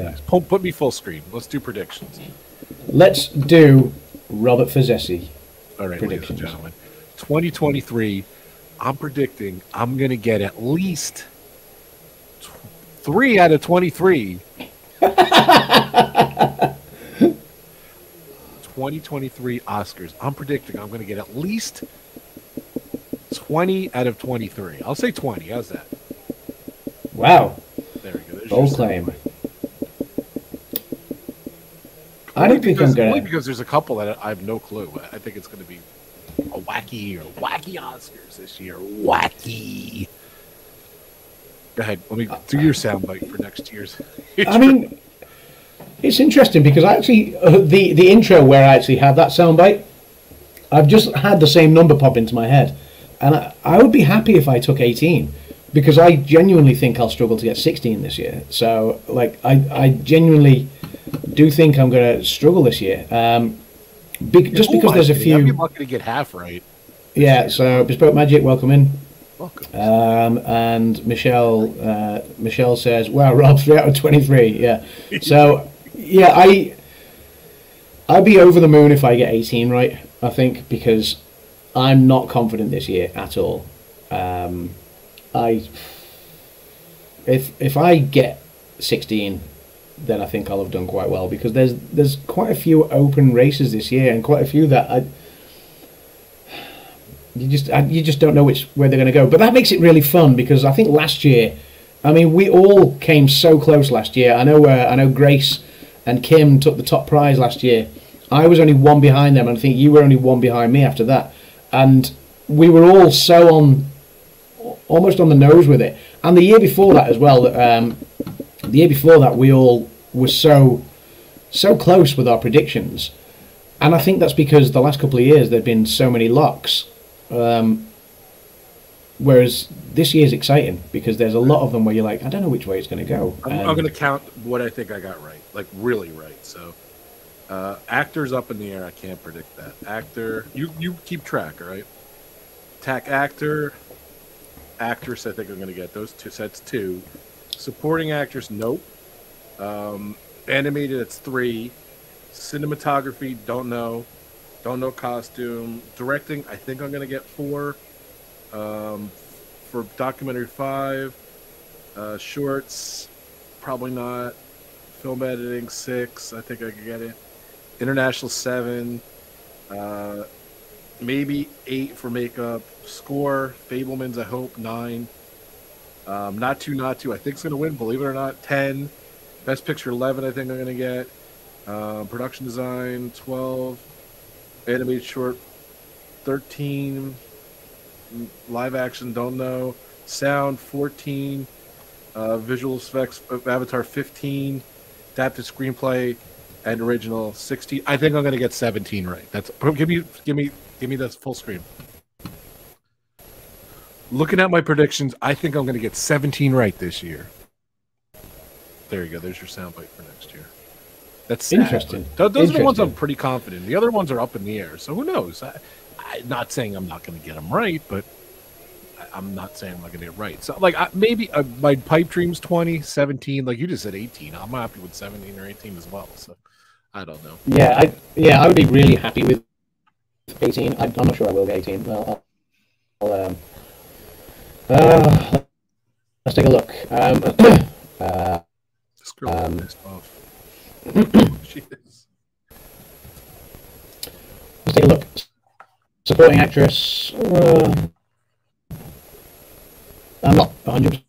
nice. Put me full screen. Let's do predictions. Let's do Robert Fozzesi. All right, ladies and gentlemen, 2023. I'm predicting I'm going to get at least 3 out of 23. 2023 Oscars. I'm predicting I'm going to get at least 20 out of 23. I'll say 20. How's that? Wow. There we go. There's bold claim. I don't think I'm going to. Only because there's a couple that I have no clue. I think it's going to be a wacky year. Wacky Oscars this year. Wacky. Go ahead. Let me do your soundbite for next year's. I mean, It's interesting because I actually the intro where I actually had that soundbite, I've just had the same number pop into my head, and I would be happy if I took 18, because I genuinely think I'll struggle to get 16 this year. So like I genuinely do think I'm going to struggle this year, just because there's a few. I'm not going to get half right. Yeah. So Bespoke Magic, welcome in. Welcome. And Michelle says, "Wow, Rob, 3 out of 23." Yeah. So yeah, I'd be over the moon if I get 18 right. I think, because I'm not confident this year at all. If I get 16, then I think I'll have done quite well, because there's quite a few open races this year, and quite a few that you just don't know where they're going to go. But that makes it really fun, because I think last year, I mean, we all came so close last year. I know Grace and Kim took the top prize last year. I was only one behind them, and I think you were only one behind me after that. And we were all so almost on the nose with it. And the year before that as well, we all were so close with our predictions. And I think that's because the last couple of years there have been so many locks. Whereas this year's exciting, because there's a lot of them where you're like, I don't know which way it's going to go. I'm going to count what I think I got right, like really right, so... actors up in the air. I can't predict that. Actor, you keep track, all right? Tack actor, actress. I think I'm going to get those two sets. 2 supporting actress. Nope. Animated. It's 3. Cinematography. Don't know costume. Directing. I think I'm going to get 4. For documentary 5. Shorts. Probably not. Film editing 6. I think I could get it. International 7, maybe 8 for makeup. Score, Fabelmans, I hope, 9. Not too, I think it's going to win, believe it or not, 10. Best Picture 11, I think I'm going to get. Production Design 12. Animated Short 13. Live Action, don't know. Sound 14. Visual Effects, Avatar 15. Adapted Screenplay and original 16. I think I'm going to get 17 right. That's give me that full screen. Looking at my predictions, I think I'm going to get 17 right this year. There you go. There's your soundbite for next year. That's sad. Interesting. Those are the ones I'm pretty confident in. The other ones are up in the air. So who knows? I'm not saying I'm not going to get them right, but I'm not saying I'm not going to get it right. So like maybe my pipe dream's 20, 17. Like you just said, 18. I'm happy with 17 or 18 as well. So. I don't know. Yeah, I would be really happy with 18. I'm not sure I will get 18. Well, let's take a look. This girl pissed off. She is. Let's take a look. Supporting actress. I'm not 100%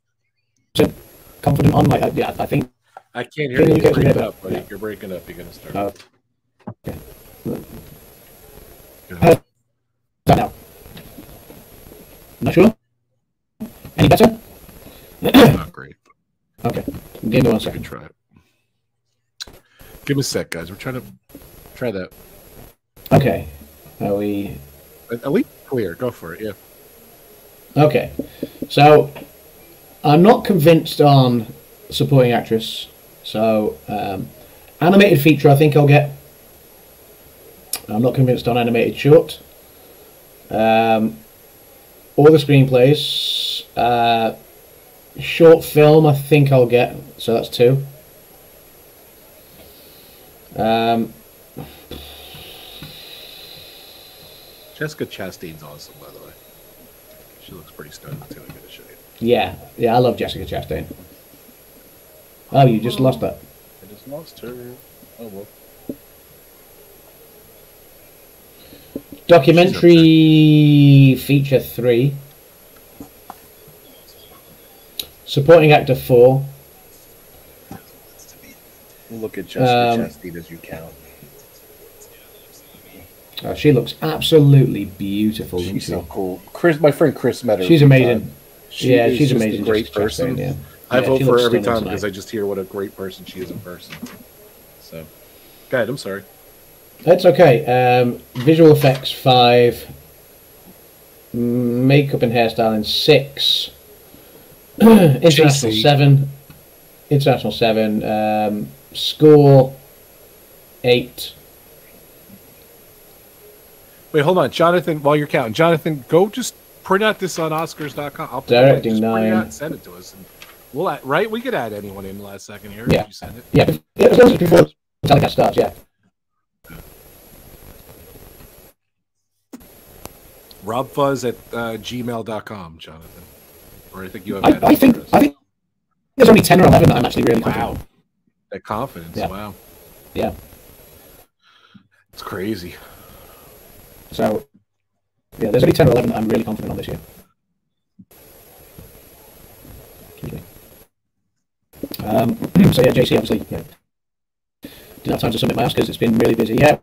confident on my... Yeah, I think... I can't hear you. You're breaking up. You're going to start. Okay. Start now. Not sure? Any better? Not great. Okay. Give me 1 second. Try it. Give me a sec, guys. We're trying to try that. Okay. Are we... At least clear. Go for it, yeah. Okay. So, I'm not convinced on supporting actress... So, animated feature, I think I'll get. I'm not convinced on animated short. All the screenplays. Short film, I think I'll get. So that's 2. Jessica Chastain's awesome, by the way. She looks pretty stunning, too, I gotta show you. Yeah, I love Jessica Chastain. Oh, you just lost that. I just lost her. Oh, well. Documentary feature 3. Supporting actor 4. Look at Jessica Chastain as you count. Oh, she looks absolutely beautiful. She's so cool. Chris, my friend Chris met her. She's amazing. She's amazing. A great person. Chastain, yeah. I vote for her every time because I just hear what a great person she is in person. So, go ahead. I'm sorry. That's okay. Visual effects 5, makeup and hairstyling 6, international seven, score 8. Wait, hold on, Jonathan. While you're counting, Jonathan, go just print out this on Oscars.com. I'll directing it, 9. Print it out and send it to us. And we'll add, right. We could add anyone in the last second here. Yeah. If you send it. Yeah. Before the telecast starts. Yeah. Robfuzz at gmail.com, Jonathan. Or I think you have. I think there's only 10 or 11 that I'm actually really wow. That confidence, yeah. Wow. Yeah. It's crazy. So, yeah, there's only 10 or 11 that I'm really confident on this year. Excuse me. So yeah, JC obviously didn't have time to submit my Oscars. It's been really busy. Yeah.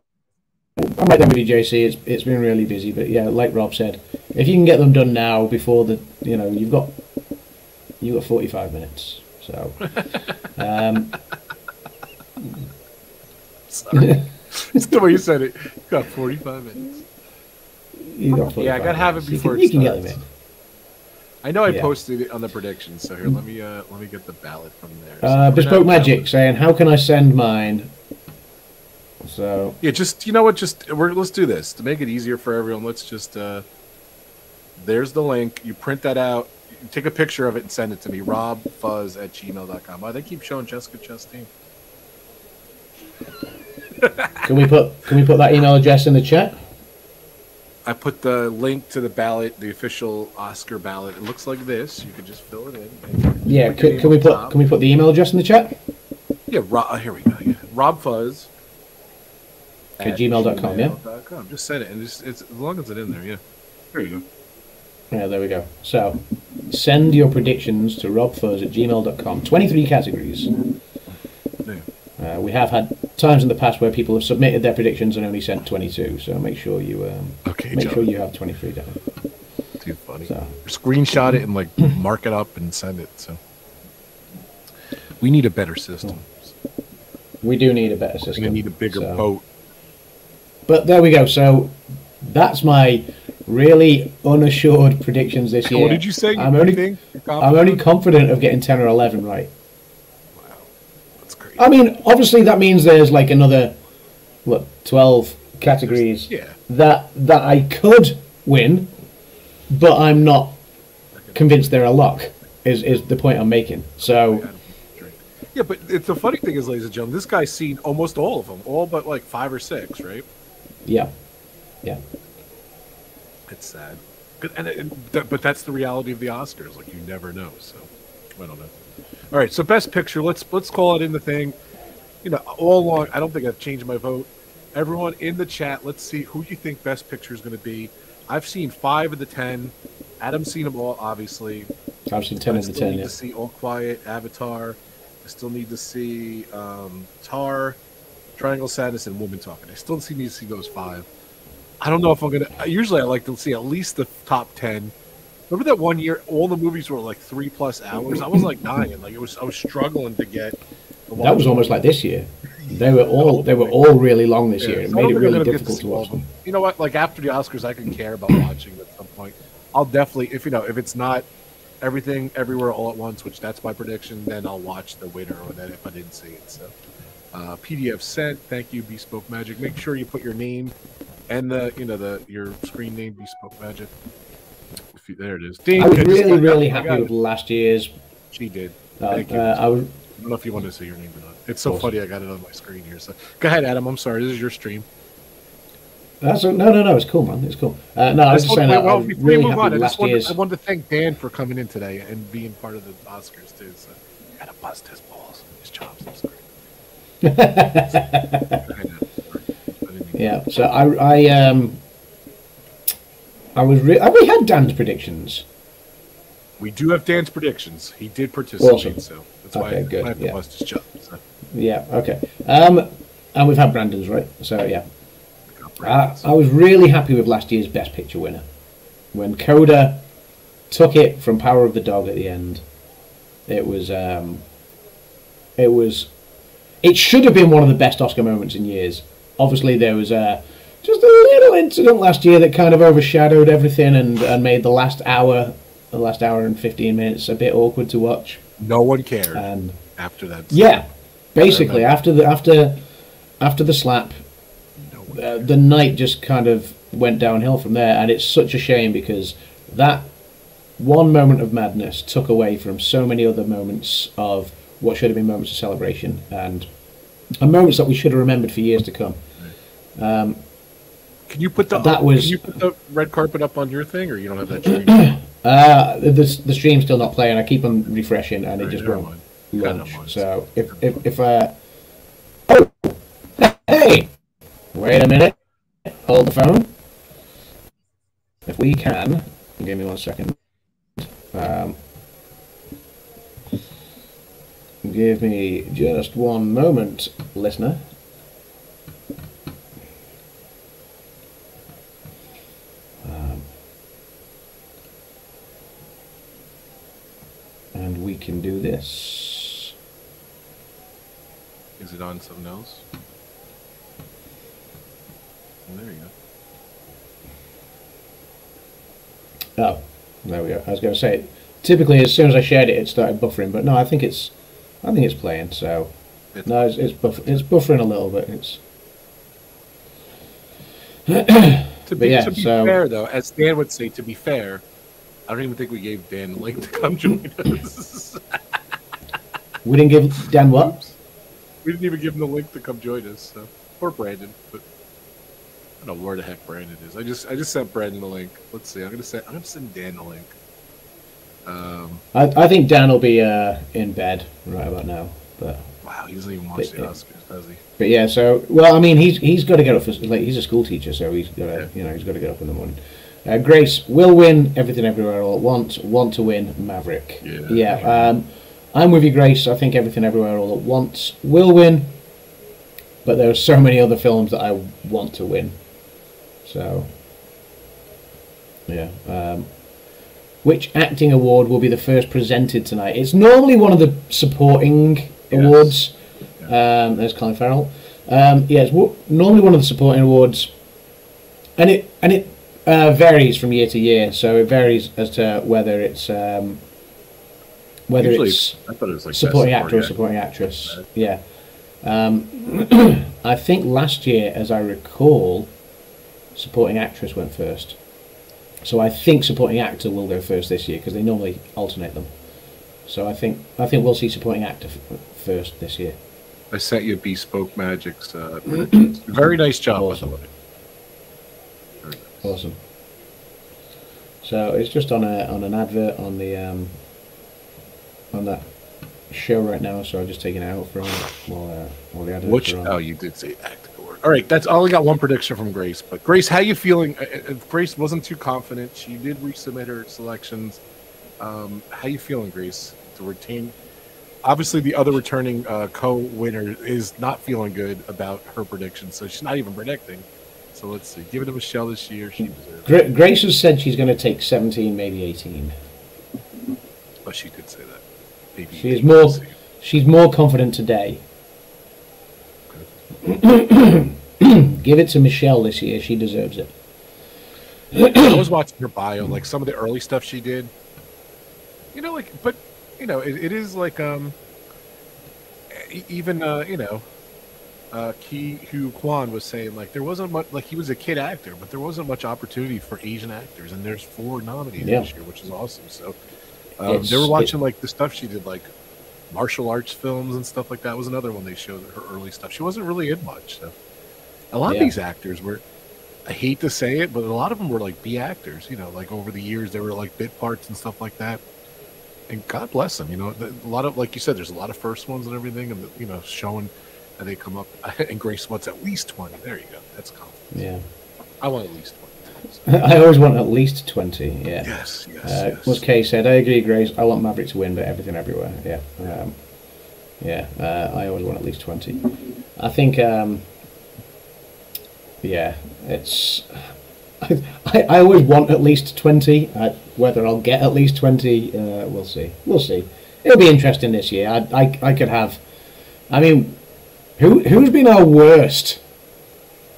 I'm right there with you, JC. It's been really busy, but yeah, like Rob said, if you can get them done now before the, you know, you've got 45 minutes. So, sorry, it's the way you said it. You've got 45 minutes. You got 45 yeah, I gotta have it before you can get them in. I know I posted it on the predictions, so here let me get the ballot from there. So Bespoke Magic saying, "How can I send mine?" So yeah, just you know what? Just let's do this to make it easier for everyone. Let's just there's the link. You print that out, you take a picture of it, and send it to me. Robfuzz@gmail.com. Why they keep showing Jessica Chastain? Can we put that email address in the chat? I put the link to the ballot, the official Oscar ballot. It looks like this. You could just fill it in. Yeah. Can we put the email address in the chat? Yeah. Here we go. Yeah. Robfuzz. gmail.com, yeah? Just send it, and it's as long as it's in there, yeah. There you go. Yeah, there we go. So, send your predictions to robfuzz@gmail.com. 23 categories. Yeah. We have had times in the past where people have submitted their predictions and only sent 22, so make sure you sure you have 23 down. Too funny. So. Screenshot it and, like, mark it up and send it, so. We need a better system. Cool. We do need a better system. We need a bigger boat. But there we go. So that's my really unassured predictions this year. What did you say? I'm only confident of getting 10 or 11 right. Wow. That's crazy. I mean, obviously that means there's like another, 12 categories that I could win, but I'm not convinced they're a lock, is the point I'm making. So... Yeah, but it's the funny thing is, ladies and gentlemen, this guy's seen almost all of them, all but like 5 or 6, right? Yeah. It's sad, but that's the reality of the Oscars. Like you never know, so I don't know. All right, so Best Picture. Let's call it in the thing. You know, all along, I don't think I've changed my vote. Everyone in the chat, let's see who you think Best Picture is going to be. I've seen 5 of the 10. Adam's seen them all, obviously. I've seen 10 of the 10. Need to see All Quiet, Avatar. I still need to see Tar, Triangle of Sadness, and Woman Talking. I still need to see those 5. I don't know if I'm going to... Usually I like to see at least the top 10. Remember that one year all the movies were like 3+ hours? I was like dying. I was struggling to get... That was almost like this year. They were all really long this year. It made it really difficult to watch them. You know what? Like after the Oscars, I can care about watching them at some point. I'll definitely... If it's not... Everything, Everywhere, All at Once, which that's my prediction. Then I'll watch the winner on that if I didn't see it. So, PDF sent. Thank you, Bespoke Magic. Make sure you put your name and your screen name, Bespoke Magic. There it is. Ding, I was really happy with last year's. She did. Thank you. I don't know if you want to see your name or not. It's so funny. I got it on my screen here. So go ahead, Adam. I'm sorry. This is your stream. No, it's cool, man. It's cool. I wanted to thank Dan for coming in today and being part of the Oscars, too. So I got to bust his balls, his chops. I'm sorry. So we had Dan's predictions. We do have Dan's predictions. He did participate, so that's why I have to bust his chops. So. Yeah, okay. And we've had Brandon's, right? So, yeah. I was really happy with last year's Best Picture winner. When Coda took it from Power of the Dog at the end, it was It should have been one of the best Oscar moments in years. Obviously, there was just a little incident last year that kind of overshadowed everything and made the last hour and 15 minutes a bit awkward to watch. No one cared after that. Yeah, basically after the slap, the night just kind of went downhill from there, and it's such a shame because that one moment of madness took away from so many other moments of what should have been moments of celebration and moments that we should have remembered for years to come. Can you put the red carpet up on your thing, or you don't have that stream? The stream's still not playing. I keep on refreshing, and it just won't launch. So hey, wait a minute, hold the phone. If we can, give me 1 second. Give me just one moment, listener. And we can do this. Is it on something else? There you go. Oh, there we go. I was going to say, typically as soon as I shared it, it started buffering, but no, I think it's playing. So no, it's buffering a little bit. It's to be fair, though, as Dan would say, to be fair, I don't even think we gave Dan a link to come join us. We didn't give Dan what? We didn't even give him the link to come join us. So. Or Brandon, but I don't know where the heck Brandon is. I just sent Brandon the link. Let's see. I'm gonna send Dan the link. I think Dan will be in bed right about now. But wow, he doesn't even watch the Oscars, does he? But yeah, so well, I mean, he's got to get up. He's a school teacher, so he's got to he's got to get up in the morning. Grace will win Everything Everywhere All at Once. Want to win Maverick? Yeah. I'm with you, Grace. I think Everything Everywhere All at Once will win, but there are so many other films that I want to win. So yeah. Which acting award will be the first presented tonight? It's normally one of the supporting awards. Yeah. There's Colin Farrell. It's normally one of the supporting awards, and it varies from year to year. So it varies as to whether it's supporting actor or supporting actress. Right. Yeah, I think last year, as I recall, supporting actress went first. So I think supporting actor will go first this year because they normally alternate them. So I think we'll see supporting actor first this year. I sent you Bespoke Magic's predictions. Very nice job. Awesome. By the way. Nice. Awesome. So it's just on an advert on the on that show right now. So I'll just take it out for all the adverts. You did say actor. All right, that's all. I got one prediction from Grace, but Grace, how you feeling? If Grace wasn't too confident, she did resubmit her selections. How you feeling, Grace? To retain, obviously, the other returning co-winner is not feeling good about her prediction, so she's not even predicting. So let's see. Give it to Michelle this year. She deserves it. Grace has said she's going to take 17, maybe 18. But she did say that. Maybe she's more confident today. Give it to Michelle this year. She deserves it. I was watching her bio, like some of the early stuff she did. It is like Ke Huy Quan was saying, like there wasn't much, like he was a kid actor, but there wasn't much opportunity for Asian actors, and there's 4 nominees this year, which is awesome. So they were watching like the stuff she did, like martial arts films and stuff like that was another one they showed her early stuff. She wasn't really in much. So. A lot of these actors were, I hate to say it, but a lot of them were like B actors, like over the years, they were like bit parts and stuff like that. And God bless them, a lot of, like you said, there's a lot of first ones and everything and, showing that they come up and Grace wants at least 20. There you go. That's confidence. Yeah. I want at least 20. I always want at least 20. Yeah. Yes. What Kay said, I agree, Grace. I want Maverick to win, but Everything Everywhere. Yeah. I always want at least 20. I think. It's. I always want at least 20. Whether I'll get at least 20, we'll see. It'll be interesting this year. I could have. I mean, Who's been our worst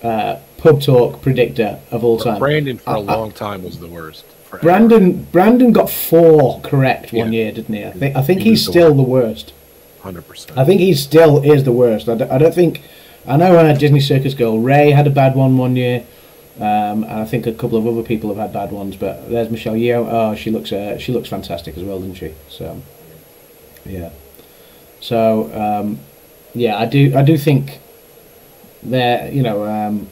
pub talk predictor of all time? Brandon for a long time was the worst. Forever. Brandon got 4 correct one year, didn't he? I think he's still the worst. 100%. I think he still is the worst. I don't think. I know Disney Circus Girl Ray had a bad one year, and I think a couple of other people have had bad ones. But there's Michelle Yeoh. Oh, she looks fantastic as well, doesn't she? So, yeah. So, I do think there. You know,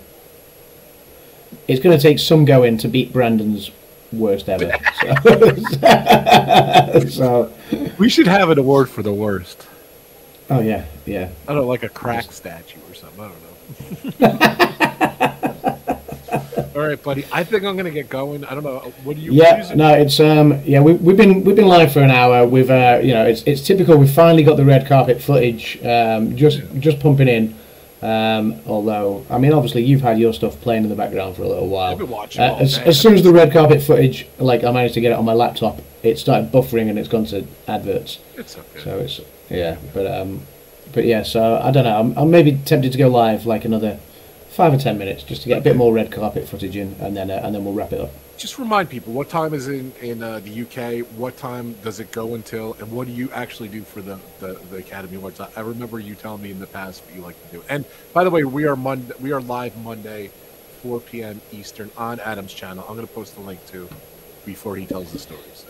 it's going to take some going to beat Brandon's worst ever. So we should have an award for the worst. Oh yeah. I don't know, like a crack statue or something. I don't know. All right, buddy. I think I'm gonna get going. I don't know. What do you? Yeah, no, it's We've been live for an hour. We've it's typical. We finally got the red carpet footage. Just pumping in. Although, I mean, obviously, you've had your stuff playing in the background for a little while. I've been watching all day. As soon as the red carpet footage, I managed to get it on my laptop, it started buffering and it's gone to adverts. It's okay. So it's So I don't know. I'm maybe tempted to go live another 5 or 10 minutes just to get a bit more red carpet footage in, and then we'll wrap it up. Just remind people what time is in the UK. What time does it go until, and what do you actually do for the Academy Awards? I remember you telling me in the past what you like to do. And by the way, we are live Monday, 4 p.m. Eastern on Adam's channel. I'm going to post the link too before he tells the story. So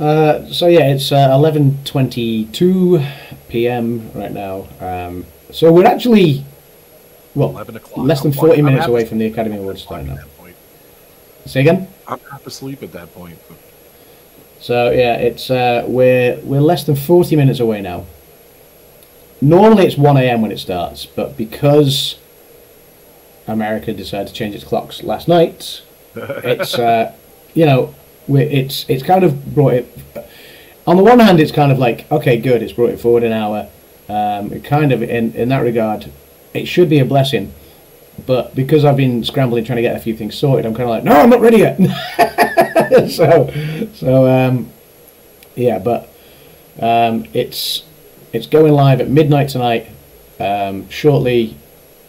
it's 11:22 p.m. right now. So we're actually 11 o'clock. Less than 40 minutes away from the Academy Awards start now. Say again? I'm half asleep at that point. So yeah, it's we're less than 40 minutes away now. Normally it's 1 a.m. when it starts, but because America decided to change its clocks last night, it's it's kind of brought it. On the one hand, it's kind of okay, good, it's brought it forward an hour. It kind of in that regard, it should be a blessing. But because I've been scrambling trying to get a few things sorted, I'm kind of no, I'm not ready yet. But it's going live at midnight tonight. Shortly,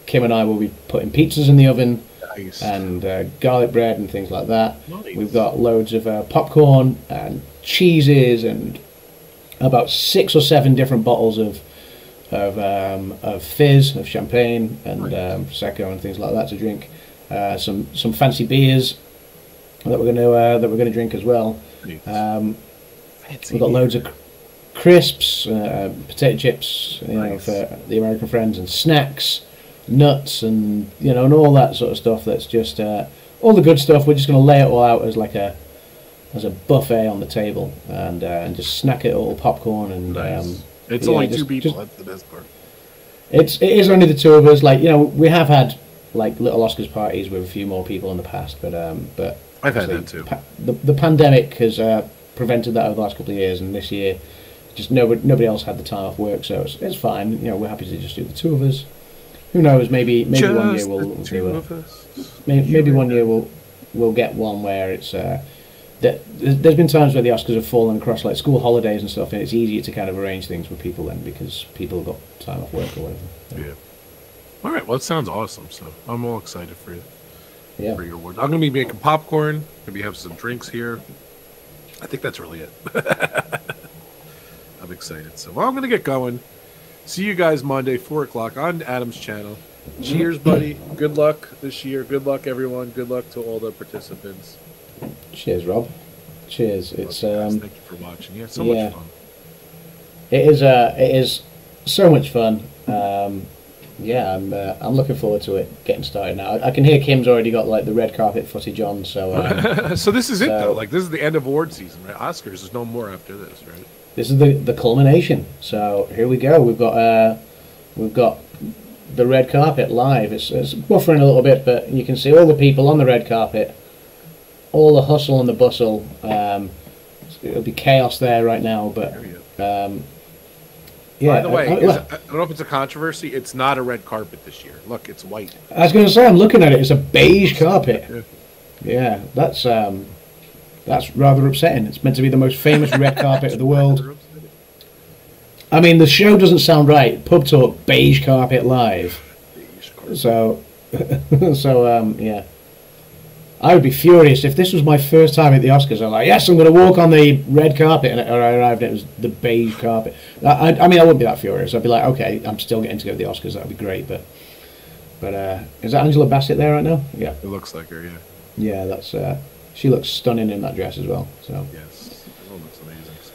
Kim and I will be putting pizzas in the oven. Nice. And garlic bread and things like that. Nice. We've got loads of popcorn and cheeses and about 6 or 7 different bottles of fizz, of champagne and prosecco and things like that to drink, some fancy beers that we're going to drink as well. We've got loads of crisps, potato chips, for the American friends, and snacks, nuts, and and all that sort of stuff. That's just all the good stuff. We're just going to lay it all out as a buffet on the table and just snack it all, popcorn and. Nice. It's only two people. That's the best part. It is only the two of us. We have had little Oscars parties with a few more people in the past, but I've had that too. The pandemic has prevented that over the last couple of years, and this year, just nobody else had the time off work, so it's fine. We're happy to just do the two of us. Who knows? Maybe one year we'll do it. Maybe one year we'll get one where it's. There's been times where the Oscars have fallen across school holidays and stuff, and it's easier to kind of arrange things with people then because people have got time off work or whatever. Yeah. All right. Well, it sounds awesome. So I'm all excited for you. Yeah. For your award. I'm going to be making popcorn. Maybe have some drinks here. I think that's really it. I'm excited. So I'm going to get going. See you guys Monday, 4 o'clock on Adam's channel. Cheers, buddy. Good luck this year. Good luck, everyone. Good luck to all the participants. Cheers, Rob. Cheers. It's thank you for watching. Yeah, so much fun. It is so much fun. I'm looking forward to it getting started now. I can hear Kim's already got the red carpet footage on. So so this is it though. This is the end of award season, right? Oscars. There's no more after this, right? This is the culmination. So here we go. We've got the red carpet live. It's buffering a little bit, but you can see all the people on the red carpet. All the hustle and the bustle. It'll be chaos there right now, but By the way, I don't know if it's a controversy. It's not a red carpet this year. Look, it's white. I was going to say, I'm looking at it. It's a beige carpet. Yeah, that's rather upsetting. It's meant to be the most famous red carpet of the world. I mean, the show doesn't sound right. Pub Talk, Beige Carpet Live. So, yeah. I would be furious if this was my first time at the Oscars. I'm like, yes, I'm going to walk on the red carpet, and I arrived and it was the beige carpet. I mean, I wouldn't be that furious. I'd be like, okay, I'm still getting to go to the Oscars. That would be great. But is that Angela Bassett there right now? Yeah, it looks like her. Yeah. Yeah, that's. She looks stunning in that dress as well. So. Yes, it looks amazing. So.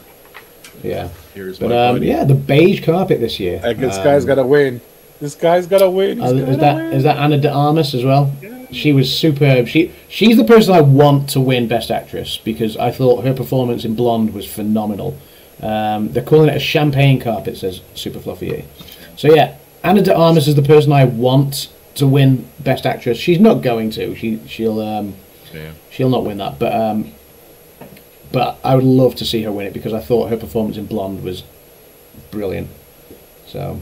Yeah. Here's my yeah, the beige carpet this year. This guy's got to win. Is that Ana de Armas as well? Yeah. She was superb. She's the person I want to win Best Actress because I thought her performance in Blonde was phenomenal. They're calling it a champagne carpet, says Super Fluffy. So yeah, Ana de Armas is the person I want to win Best Actress. She's not going to. She'll not win that. But I would love to see her win it because I thought her performance in Blonde was brilliant. So.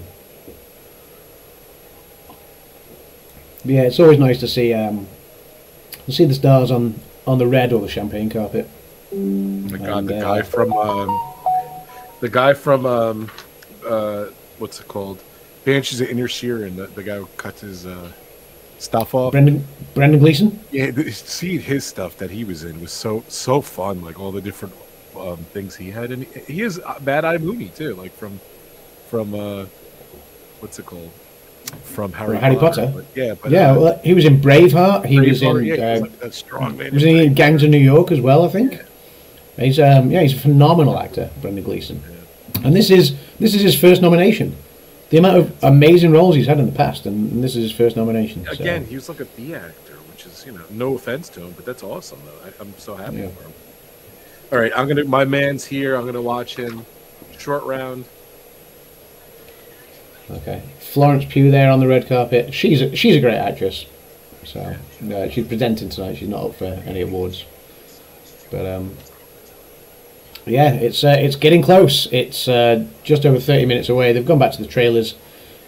Yeah, it's always nice to see the stars on the red or the champagne carpet. The guy from what's it called? Banshees of Inisherin. The guy who cuts his stuff off. Brendan Gleeson. Yeah, seeing his stuff that he was in was so fun. Like all the different things he had, and he is Bad Eye Mooney too. Like from what's it called? From Harry Potter. Well, he was in Braveheart. He was in Gangs of New York as well, I think. Yeah. He's a phenomenal actor, Brendan Gleeson. Yeah. And this is his first nomination. The amount of amazing roles he's had in the past, and this is his first nomination. Again, so. He was like a B actor, which is no offense to him, but that's awesome though. I'm so happy for him. All right, my man's here. I'm gonna watch him. Short round. Okay, Florence Pugh there on the red carpet. She's a great actress, so she's presenting tonight. She's not up for any awards, but it's getting close. It's just over 30 minutes away. They've gone back to the trailers,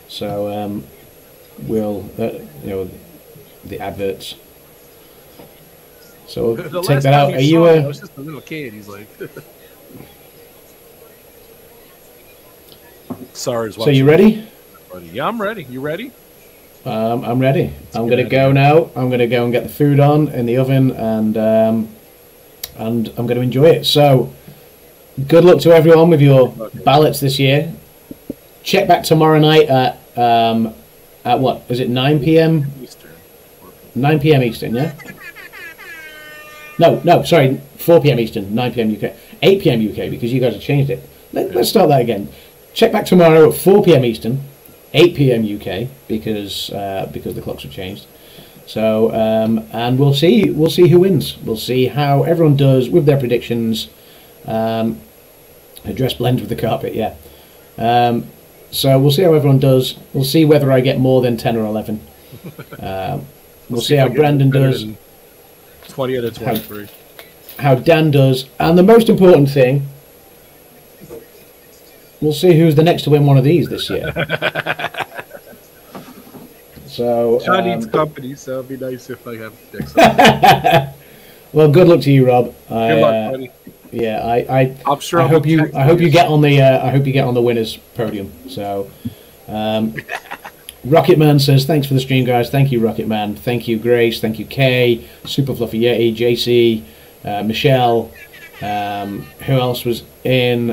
so we'll the adverts. So we'll take that out. I was just a little kid. He's like. So you ready? Yeah, I'm ready. You ready? I'm ready. I'm going to go now. I'm going to go and get the food on in the oven, and I'm going to enjoy it. So good luck to everyone with your ballots this year. Check back tomorrow night at what? Is it 9 p.m.? Eastern. 9 p.m. Eastern, yeah? No, sorry. 4 p.m. Eastern, 9 p.m. UK. 8 p.m. UK because you guys have changed it. Let's start that again. Check back tomorrow at 4 p.m. Eastern, 8 p.m. UK because the clocks have changed. So and we'll see who wins. We'll see how everyone does with their predictions. A dress blends with the carpet, yeah. So we'll see how everyone does. We'll see whether I get more than 10 or 11. We'll see how Brandon does. 20 out of 23. How Dan does, and the most important thing. We'll see who's the next to win one of these this year. So John needs company, so it'd be nice if I have next time. Well, good luck to you, Rob. Good luck, buddy. Yeah, I'm sure I hope you get on the winners' podium. So, Rocketman says, "Thanks for the stream, guys. Thank you, Rocketman. Thank you, Grace. Thank you, Kay. Super Fluffy Yeti, JC, Michelle." Who else was in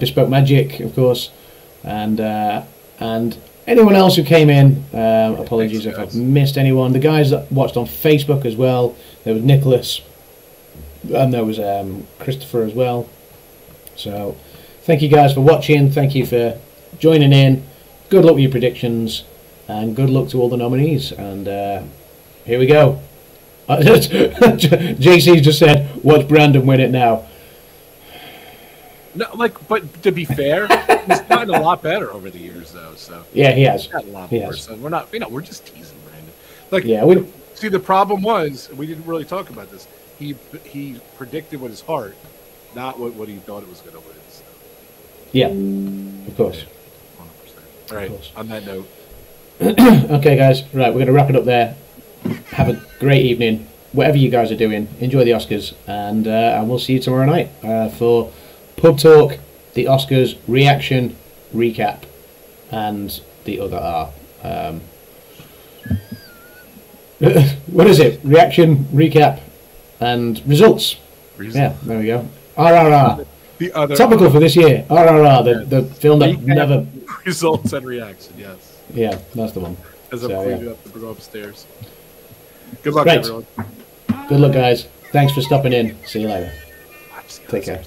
Bespoke Magic, of course, and anyone else who came in. Apologies if I've missed anyone. The guys that watched on Facebook as well. There was Nicholas, and there was Christopher as well. So, thank you guys for watching. Thank you for joining in. Good luck with your predictions, and good luck to all the nominees. And here we go. JC just said, "Watch Brandon win it now." No, but to be fair, he's gotten a lot better over the years, though. So yeah, he has. He's gotten a lot more. So we're not, we're just teasing Brandon. See, the problem was we didn't really talk about this. He predicted with his heart, not what he thought it was going to win. So. Yeah, of course. 100%. All right. On that note. Okay, guys. Right, we're going to wrap it up there. Have a great evening, whatever you guys are doing. Enjoy the Oscars, and we'll see you tomorrow night for Pub Talk the Oscars, reaction, recap, and the other R. What is it? Reaction, recap, and results. Yeah, there we go. RRR. The other topical R. for this year. RRR, the film that recap, never... Results and reaction, yes. Yeah, that's the one. As I'm cleaning up to go upstairs. Good luck, everyone. Good luck, guys. Thanks for stopping in. See you later. Take care.